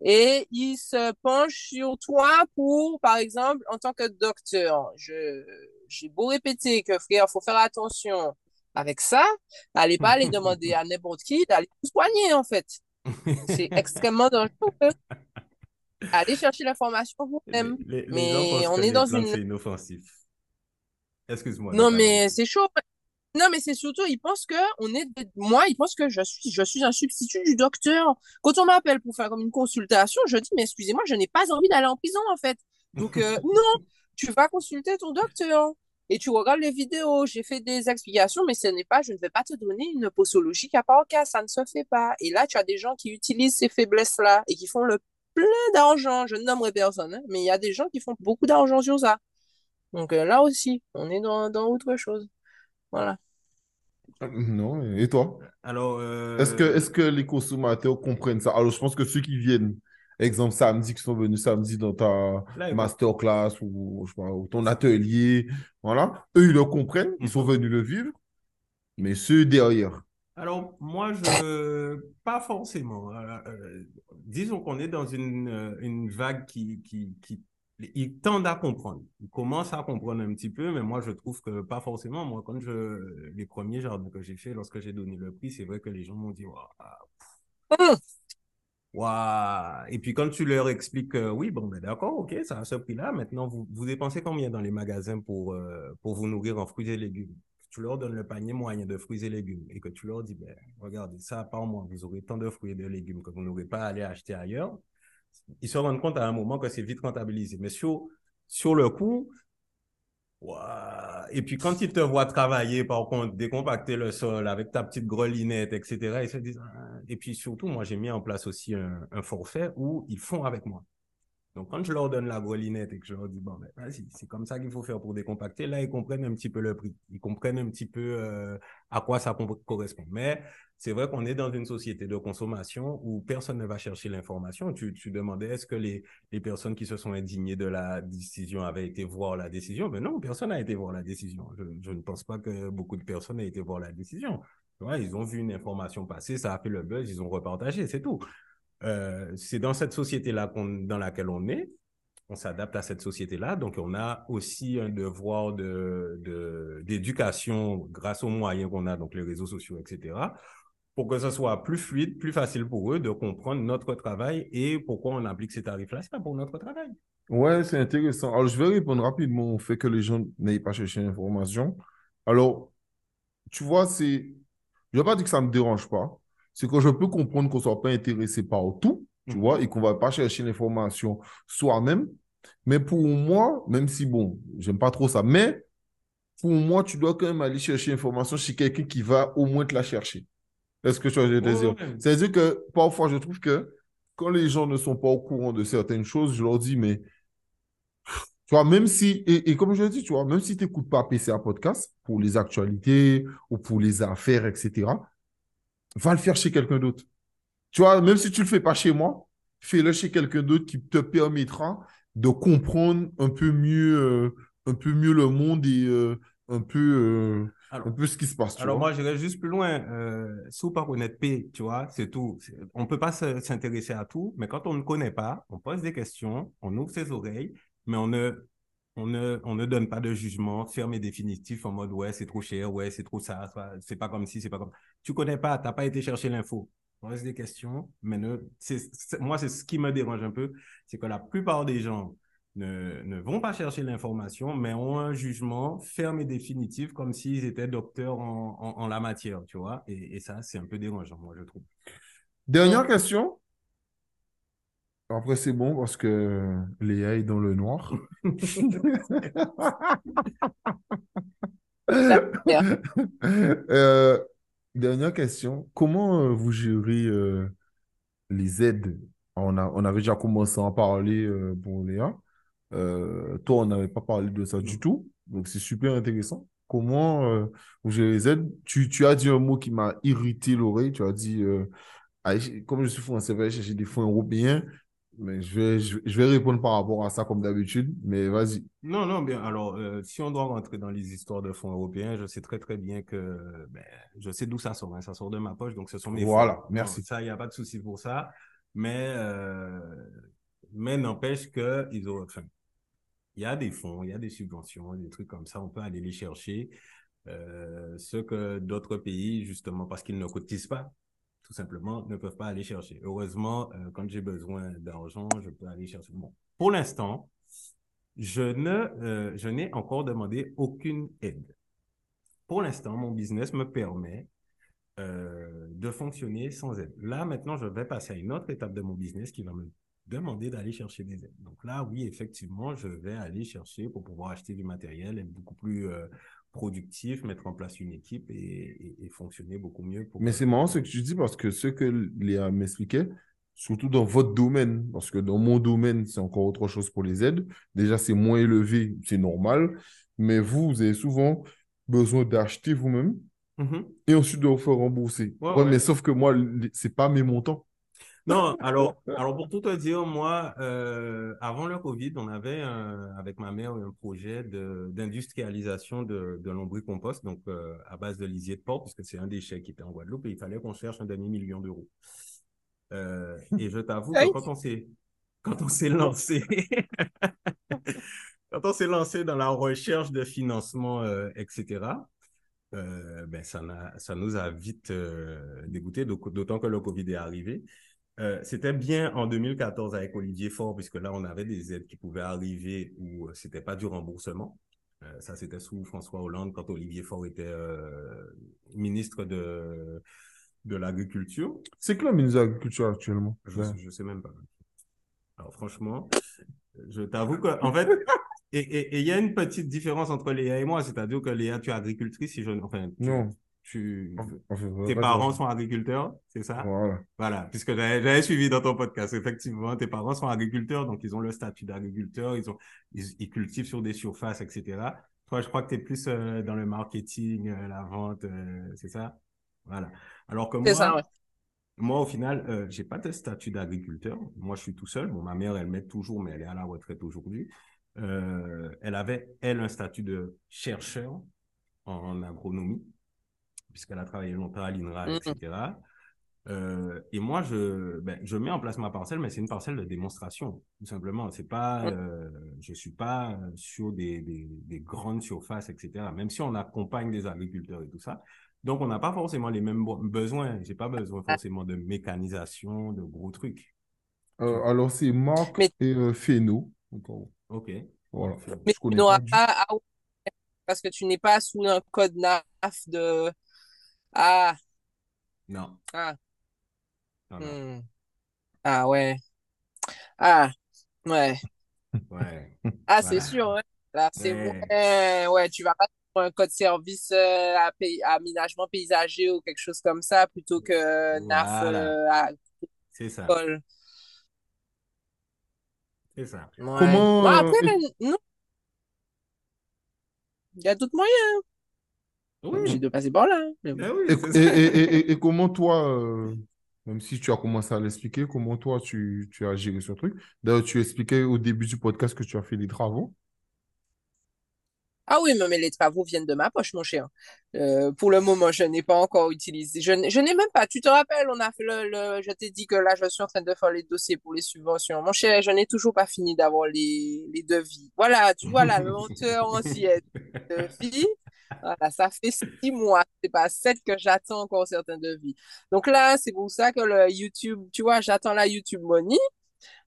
et il se penche sur toi pour, par exemple, en tant que docteur, j'ai beau répéter que frère, faut faire attention avec ça, allez pas aller demander à n'importe qui d'aller vous soigner en fait. C'est extrêmement dangereux. Allez chercher l'information vous-même. Mais on est dans une... C'est inoffensif. Excuse-moi. Non mais c'est chaud. Non, mais c'est surtout, ils pensent que moi, ils pensent que je suis un substitut du docteur. Quand on m'appelle pour faire comme une consultation, je dis, mais excusez-moi, je n'ai pas envie d'aller en prison, en fait. Donc, non, tu vas consulter ton docteur et tu regardes les vidéos. J'ai fait des explications, mais je ne vais pas te donner une posologie cas par cas. Ça ne se fait pas. Et là, tu as des gens qui utilisent ces faiblesses-là et qui font le plein d'argent. Je ne nommerai personne, hein, mais il y a des gens qui font beaucoup d'argent sur ça. Donc, là aussi, on est dans autre chose. Voilà. Non, et toi? Alors, est-ce que les consommateurs comprennent ça? Alors, je pense que ceux qui viennent, exemple samedi, qui sont venus samedi dans ta masterclass ou je sais pas, ton atelier, voilà, eux, ils le comprennent, ils sont venus le vivre, mais ceux derrière. Alors, moi, pas forcément. Alors, disons qu'on est dans une vague qui ils tendent à comprendre. Ils commencent à comprendre un petit peu, mais moi, je trouve que pas forcément. Moi, quand les premiers jardins que j'ai fait, lorsque j'ai donné le prix, c'est vrai que les gens m'ont dit waouh. Wow. Et puis, quand tu leur expliques oui, bon, ben d'accord, ok, ça a ce prix-là. Maintenant, vous dépensez combien dans les magasins pour vous nourrir en fruits et légumes? Tu leur donnes le panier moyen de fruits et légumes et que tu leur dis, ben, regardez, ça, par mois, vous aurez tant de fruits et de légumes que vous n'aurez pas à aller acheter ailleurs. Ils se rendent compte à un moment que c'est vite rentabilisé. Mais sur le coup, wow. Et puis quand ils te voient travailler, par contre, décompacter le sol avec ta petite grelinette, etc., ils se disent... Et puis surtout, moi, j'ai mis en place aussi un forfait où ils font avec moi. Donc, quand je leur donne la grelinette et que je leur dis, bon, ben, vas-y, c'est comme ça qu'il faut faire pour décompacter, là, ils comprennent un petit peu le prix. Ils comprennent un petit peu à quoi ça correspond. Mais c'est vrai qu'on est dans une société de consommation où personne ne va chercher l'information. Tu demandais, est-ce que les personnes qui se sont indignées de la décision avaient été voir la décision? Ben non, personne n'a été voir la décision. Je ne pense pas que beaucoup de personnes aient été voir la décision. Ouais, ils ont vu une information passer, ça a fait le buzz, ils ont repartagé, c'est tout. C'est dans cette société-là dans laquelle on est, on s'adapte à cette société-là, donc on a aussi un devoir d'éducation grâce aux moyens qu'on a, donc les réseaux sociaux, etc., pour que ce soit plus fluide, plus facile pour eux de comprendre notre travail et pourquoi on applique ces tarifs-là, c'est pas pour notre travail. Ouais, c'est intéressant. Alors, je vais répondre rapidement au fait que les gens n'aient pas cherché l'information. Alors, tu vois, je ne vais pas dire que ça ne me dérange pas. C'est que je peux comprendre qu'on ne soit pas intéressé par tout, tu vois, et qu'on ne va pas chercher l'information soi-même. Mais pour moi, même si, bon, j'aime pas trop ça, mais pour moi, tu dois quand même aller chercher l'information chez quelqu'un qui va au moins te la chercher. Est-ce que tu as des désirs? C'est-à-dire que parfois, je trouve que quand les gens ne sont pas au courant de certaines choses, je leur dis, mais, tu vois, même si, et comme je dis, tu vois, même si tu n'écoutes pas PCA Podcast pour les actualités ou pour les affaires, etc., va le faire chez quelqu'un d'autre. Tu vois, même si tu ne le fais pas chez moi, fais-le chez quelqu'un d'autre qui te permettra de comprendre un peu mieux le monde et un peu ce qui se passe. Alors, moi, j'irais juste plus loin. Sous par honnêteté, tu vois, c'est tout. On ne peut pas s'intéresser à tout, mais quand on ne connaît pas, on pose des questions, on ouvre ses oreilles, mais on ne donne pas de jugement ferme et définitif en mode ouais, c'est trop cher, ouais, c'est trop ça, c'est pas comme si, c'est pas comme. Tu connais pas, t'as pas été chercher l'info. Pose des questions, mais moi, c'est ce qui me dérange un peu, c'est que la plupart des gens ne vont pas chercher l'information, mais ont un jugement ferme et définitif comme s'ils étaient docteurs en la matière, tu vois. Et ça, c'est un peu dérangeant, moi, je trouve. Dernière question. Après, c'est bon parce que Léa est dans le noir. Dernière question. Comment vous gérez les aides? On avait déjà commencé à en parler pour Léa. Toi, on n'avait pas parlé de ça du tout. Donc, c'est super intéressant. Comment vous gérez les aides? Tu as dit un mot qui m'a irrité l'oreille. Tu as dit, comme je suis français, je vais chercher des fonds européens. Mais je vais répondre par rapport à ça comme d'habitude, mais vas-y. Non, bien, alors, si on doit rentrer dans les histoires de fonds européens, je sais très, très bien que... Ben, je sais d'où ça sort, hein, ça sort de ma poche, donc ce sont mes fonds. Voilà, merci. Il n'y a pas de souci pour ça, mais n'empêche qu'ils ont... Enfin, il y a des fonds, il y a des subventions, des trucs comme ça, on peut aller les chercher. Ce que d'autres pays, justement, parce qu'ils ne cotisent pas, tout simplement, ne peuvent pas aller chercher. Heureusement, quand j'ai besoin d'argent, je peux aller chercher. Bon, pour l'instant, je n'ai encore demandé aucune aide. Pour l'instant, mon business me permet de fonctionner sans aide. Là, maintenant, je vais passer à une autre étape de mon business qui va me demander d'aller chercher des aides. Donc là, oui, effectivement, je vais aller chercher pour pouvoir acheter du matériel, être beaucoup plus... productif, mettre en place une équipe et fonctionner beaucoup mieux. Mais c'est marrant ce que tu dis parce que ce que Léa m'expliquait, surtout dans votre domaine, parce que dans mon domaine, c'est encore autre chose pour les aides. Déjà, c'est moins élevé, c'est normal, mais vous avez souvent besoin d'acheter vous-même et ensuite de vous faire rembourser. Ouais. Mais sauf que moi, ce n'est pas mes montants. Non, alors pour tout te dire, moi, avant le Covid, on avait avec ma mère un projet d'industrialisation de lombricompost, donc à base de lisier de porc, parce que c'est un déchet qui était en Guadeloupe, et il fallait qu'on cherche un demi-million d'euros. Et je t'avoue que quand on s'est lancé dans la recherche de financement, etc., ben ça nous a vite dégoûté, d'autant que le Covid est arrivé. C'était bien en 2014 avec Olivier Faure, puisque là, on avait des aides qui pouvaient arriver où ce n'était pas du remboursement. Ça, c'était sous François Hollande, quand Olivier Faure était ministre de l'Agriculture. C'est que le ministre de l'Agriculture actuellement. Je sais même pas. Alors franchement, je t'avoue qu'en fait... Et il y a une petite différence entre Léa et moi, c'est-à-dire que Léa, tu es agricultrice, si je ne... Enfin, non. Tes parents sont agriculteurs, c'est ça? Voilà, puisque j'avais suivi dans ton podcast, effectivement, tes parents sont agriculteurs, donc ils ont le statut d'agriculteur, ils cultivent sur des surfaces, etc. Toi, je crois que tu es plus dans le marketing, la vente, c'est ça? Voilà. Alors que moi... C'est ça, ouais. Moi, au final, je n'ai pas de statut d'agriculteur. Moi, je suis tout seul. Bon, ma mère, elle m'aide toujours, mais elle est à la retraite aujourd'hui. Elle avait, elle, un statut de chercheur en agronomie, puisqu'elle a travaillé longtemps à l'INRA, etc. Et moi, je mets en place ma parcelle, mais c'est une parcelle de démonstration, tout simplement. C'est pas, je ne suis pas sur des grandes surfaces, etc., même si on accompagne des agriculteurs et tout ça. Donc, on n'a pas forcément les mêmes besoins. Je n'ai pas besoin forcément de mécanisation, de gros trucs. Alors, c'est Marc et Féno. Ok. Voilà. Mais tu n'auras pas parce que tu n'es pas sous un code NAF de... Ah. Non. Ah. Non. Ah ouais. Ah. Ouais. Ouais. Ah, voilà. C'est sûr. Hein. Là, c'est ouais. Ouais, tu vas pas sur un code service aménagement paysager ou quelque chose comme ça plutôt que NAF. Voilà. C'est ça. C'est ça. Ouais. Comment... Bah après, non. Il y a d'autres moyens. Oui. J'ai de passer par là. Hein. Ben oui, et comment toi, même si tu as commencé à l'expliquer, comment toi tu as géré ce truc? D'ailleurs, tu expliquais au début du podcast que tu as fait des travaux. Ah oui, mais les travaux viennent de ma poche, mon cher. Pour le moment, je n'ai pas encore utilisé. Je n'ai même pas. Tu te rappelles, on a fait je t'ai dit que là, je suis en train de faire les dossiers pour les subventions. Mon cher, je n'ai toujours pas fini d'avoir les devis. Voilà, tu vois la lenteur ancienne de devis. Voilà, ça fait 6 mois, c'est pas 7 que j'attends encore certains devis. Donc là, c'est pour ça que le YouTube, tu vois, j'attends la YouTube Money.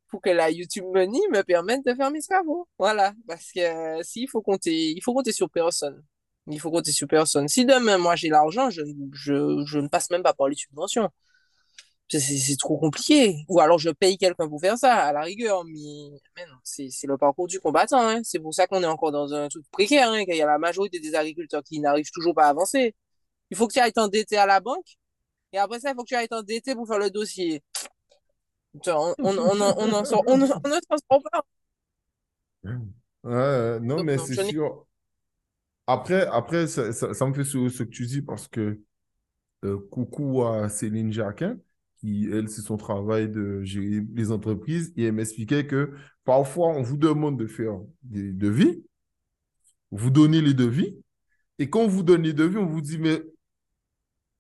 Pour que la YouTube Money me permette de faire mes travaux. Voilà, parce que il faut compter sur personne. Il faut compter sur personne. Si demain, moi, j'ai l'argent, je ne passe même pas par les subventions. C'est trop compliqué. Ou alors je paye quelqu'un pour faire ça, à la rigueur. Mais non, c'est le parcours du combattant. Hein. C'est pour ça qu'on est encore dans un truc précaire. Hein, qu'il y a la majorité des agriculteurs qui n'arrivent toujours pas à avancer. Il faut que tu ailles t'endetter à la banque. Et après ça, il faut que tu ailles t'endetter pour faire le dossier. On ne s'en sort pas. Non, donc, mais non, c'est sûr. Après ça me fait ce que tu dis parce que coucou à Céline Jacquin, qui, elle, c'est son travail de gérer les entreprises, et elle m'expliquait que parfois, on vous demande de faire des devis, vous donnez les devis, et quand vous donnez les devis, on vous dit, mais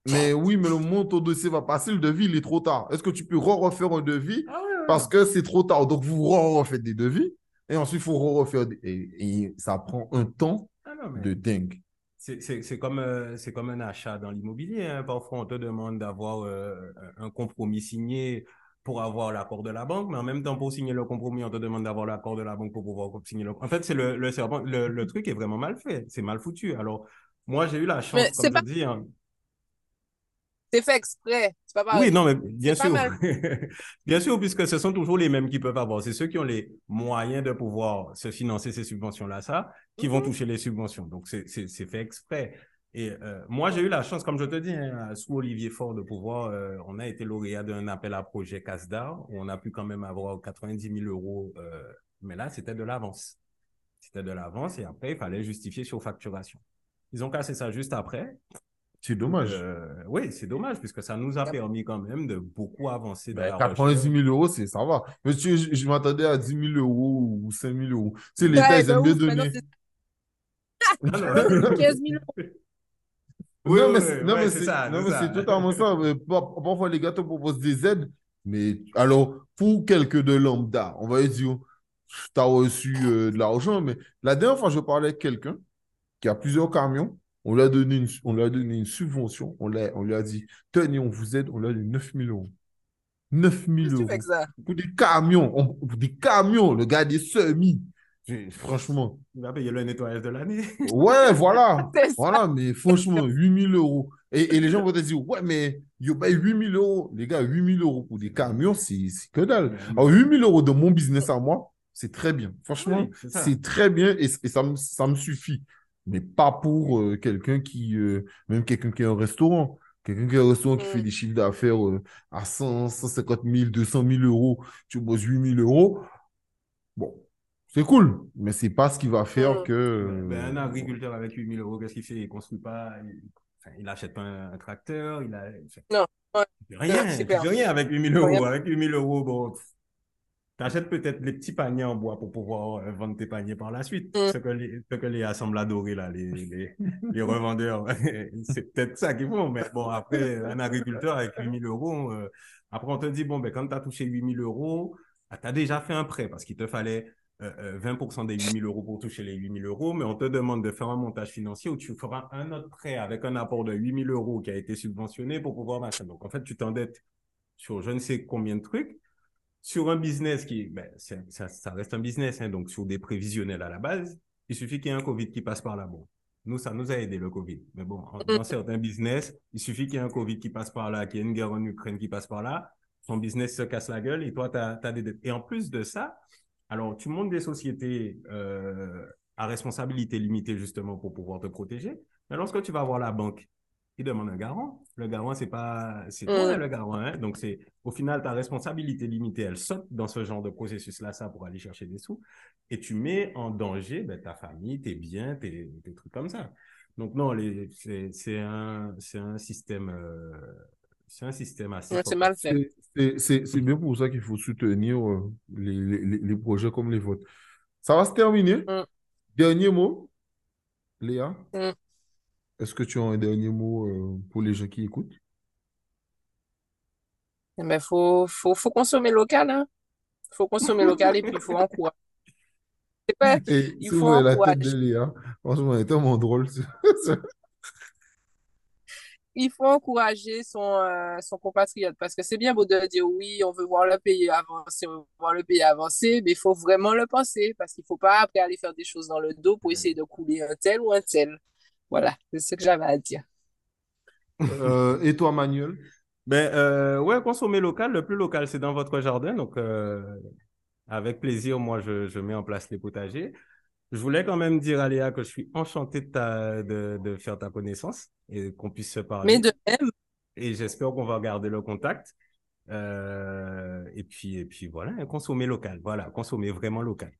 le moment où ton dossier va passer, le devis, il est trop tard. Est-ce que tu peux refaire un devis parce que c'est trop tard? Donc, vous refaites des devis, et ensuite, il faut refaire des... Et ça prend un temps de dingue. C'est comme un achat dans l'immobilier. Hein. Parfois, on te demande d'avoir un compromis signé pour avoir l'accord de la banque, mais en même temps, pour signer le compromis, on te demande d'avoir l'accord de la banque pour pouvoir signer le compromis. En fait, c'est le truc est vraiment mal fait. C'est mal foutu. Alors, moi, j'ai eu la chance, comme je dis... Hein. C'est fait exprès. C'est pas pareil. Oui, non, mais bien sûr. Bien sûr, puisque ce sont toujours les mêmes qui peuvent avoir. C'est ceux qui ont les moyens de pouvoir se financer ces subventions-là, qui vont toucher les subventions. Donc, c'est fait exprès. Et moi, j'ai eu la chance, comme je te dis, sous Olivier Faure, de pouvoir... on a été lauréat d'un appel à projet Casdar, où on a pu quand même avoir 90 000 €. Mais là, c'était de l'avance. C'était de l'avance et après, il fallait justifier sur facturation. Ils ont cassé ça juste après. C'est dommage. Oui, c'est dommage, puisque ça nous a permis quand même de beaucoup avancer. Dans 90 000 €, ça va. Mais je m'attendais à 10 000 € ou 5 000 €. Tu sais, l'État, ils aiment bien donner. 15 000 €. Oui, non, mais c'est totalement ça. Parfois, les gars te proposent des aides. Mais alors, pour quelques de lambda, on va dire, tu as reçu de l'argent. Mais la dernière fois, je parlais avec quelqu'un qui a plusieurs camions. On lui a donné une subvention, on lui a dit, tenez, on vous aide, on lui a donné 9 000 €. 9 000 €. Qu'est-ce que tu fais que ça? Pour des camions, le gars des semis. Franchement. Il va payer le nettoyage de l'année. Ouais, voilà. Voilà, mais franchement, 8 000 €. Et les gens vont te dire, ouais, mais yo paye 8 000 €. Les gars, 8 000 € pour des camions, c'est que dalle. Alors, 8 000 € de mon business à moi, c'est très bien. Franchement, oui, c'est très bien et ça me suffit. Mais pas pour quelqu'un qui... même quelqu'un qui a un restaurant. Quelqu'un qui a un restaurant qui fait des chiffres d'affaires à 100, 150 000, 200 000 euros. Tu bosses 8 000 €. Bon, c'est cool. Mais c'est pas ce qui va faire que... un agriculteur avec 8 000 €, qu'est-ce qu'il fait? Il construit pas... Il n'achète pas un tracteur. Non. Rien avec 8 000 €. Avec 8 000 €, bon... T'achètes peut-être les petits paniers en bois pour pouvoir vendre tes paniers par la suite. Ce que les assembladores, là, les revendeurs, c'est peut-être ça qu'ils font. Mais bon, après, un agriculteur avec 8 000 €, après, on te dit, bon, ben, quand tu as touché 8 000 €, tu as déjà fait un prêt parce qu'il te fallait 20% des 8 000 € pour toucher les 8 000 €. Mais on te demande de faire un montage financier où tu feras un autre prêt avec un apport de 8 000 € qui a été subventionné pour pouvoir machin. Donc, en fait, tu t'endettes sur je ne sais combien de trucs. Sur un business qui, ça reste un business, hein, donc sur des prévisionnels à la base, il suffit qu'il y ait un Covid qui passe par là. Bon, nous, ça nous a aidé le Covid. Mais bon, dans certains business, il suffit qu'il y ait un Covid qui passe par là, qu'il y ait une guerre en Ukraine qui passe par là, ton business se casse la gueule et toi, t'as des dettes. Et en plus de ça, alors tu montes des sociétés à responsabilité limitée justement pour pouvoir te protéger. Mais lorsque tu vas voir la banque, il demande un garant. Le garant, c'est toi le garant. Hein? Donc, c'est au final, ta responsabilité limitée, elle saute dans ce genre de processus-là, ça, pour aller chercher des sous. Et tu mets en danger ta famille, tes biens, tes trucs comme ça. Donc, non, c'est un système assez... Ouais, c'est mal fait. C'est bien pour ça qu'il faut soutenir les projets comme les vôtres. Ça va se terminer. Dernier mot, Léa. Est-ce que tu as un dernier mot pour les gens qui écoutent? Il faut consommer local. Hein. Il faut consommer local et puis il faut encourager. C'est pas... Il faut encourager. La tête de Léa, franchement, elle est tellement drôle. Il faut encourager son compatriote parce que c'est bien beau de dire oui, on veut voir le pays avancer, mais il faut vraiment le penser parce qu'il ne faut pas après aller faire des choses dans le dos pour essayer de couler un tel ou un tel. Voilà, c'est ce que j'avais à dire. Et toi, Manuel? Ben, ouais, consommer local, le plus local, c'est dans votre jardin. Donc, avec plaisir, moi, je mets en place les potagers. Je voulais quand même dire à Léa que je suis enchanté de faire ta connaissance et qu'on puisse se parler. Mais de même. Et j'espère qu'on va garder le contact. Et puis voilà, consommer local. Voilà, consommer vraiment local.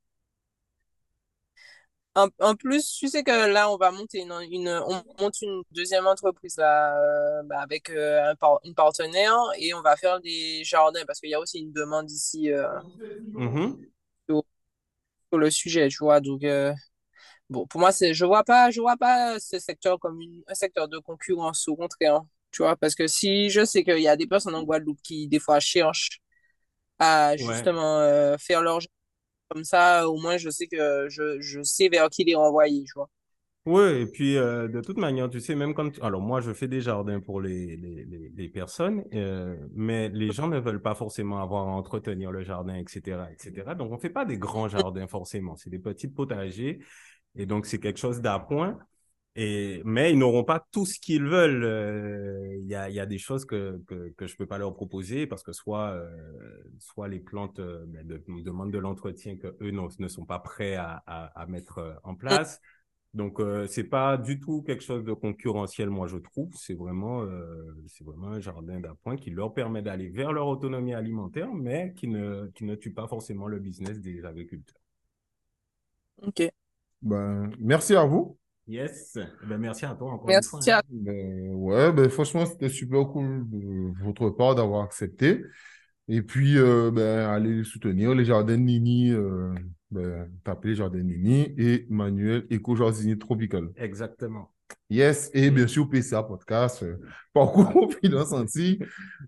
En plus, tu sais que là, on va monter on monte une deuxième entreprise là, avec une partenaire, et on va faire des jardins parce qu'il y a aussi une demande ici sur le sujet, tu vois. Donc, bon, pour moi, je vois pas ce secteur comme un secteur de concurrence, au contraire, hein, tu vois, parce que si je sais qu'il y a des personnes en Guadeloupe qui, des fois, cherchent à justement faire leur jardin. Comme ça, au moins, je sais que je sais vers qui les renvoyer, tu vois. Oui, et puis, de toute manière, tu sais, même quand... Alors, moi, je fais des jardins pour les personnes, mais les gens ne veulent pas forcément avoir à entretenir le jardin, etc., etc. Donc, on ne fait pas des grands jardins, forcément. C'est des petits potagers, et donc, c'est quelque chose d'appoint. Mais ils n'auront pas tout ce qu'ils veulent. Il y a des choses que je peux pas leur proposer parce que soit les plantes nous demandent de l'entretien que eux ne sont pas prêts à mettre en place. Donc c'est pas du tout quelque chose de concurrentiel, moi je trouve. C'est vraiment un jardin d'appoint qui leur permet d'aller vers leur autonomie alimentaire, mais qui ne tue pas forcément le business des agriculteurs. Ok. Ben, merci à vous. Yes, ben, merci à toi encore une fois. Merci à toi. Ben, franchement, c'était super cool de votre part d'avoir accepté. Et puis, allez soutenir les Jardins de Nini, tapez les Jardins de Nini et Manuel Eco Jardini Tropical. Exactement. Yes, et bien sûr, PCA Podcast, Parcours Confidence Antilles.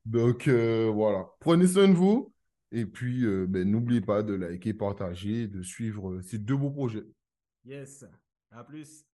Donc, voilà, prenez soin de vous. Et puis, n'oubliez pas de liker, partager, de suivre ces deux beaux projets. Yes, à plus.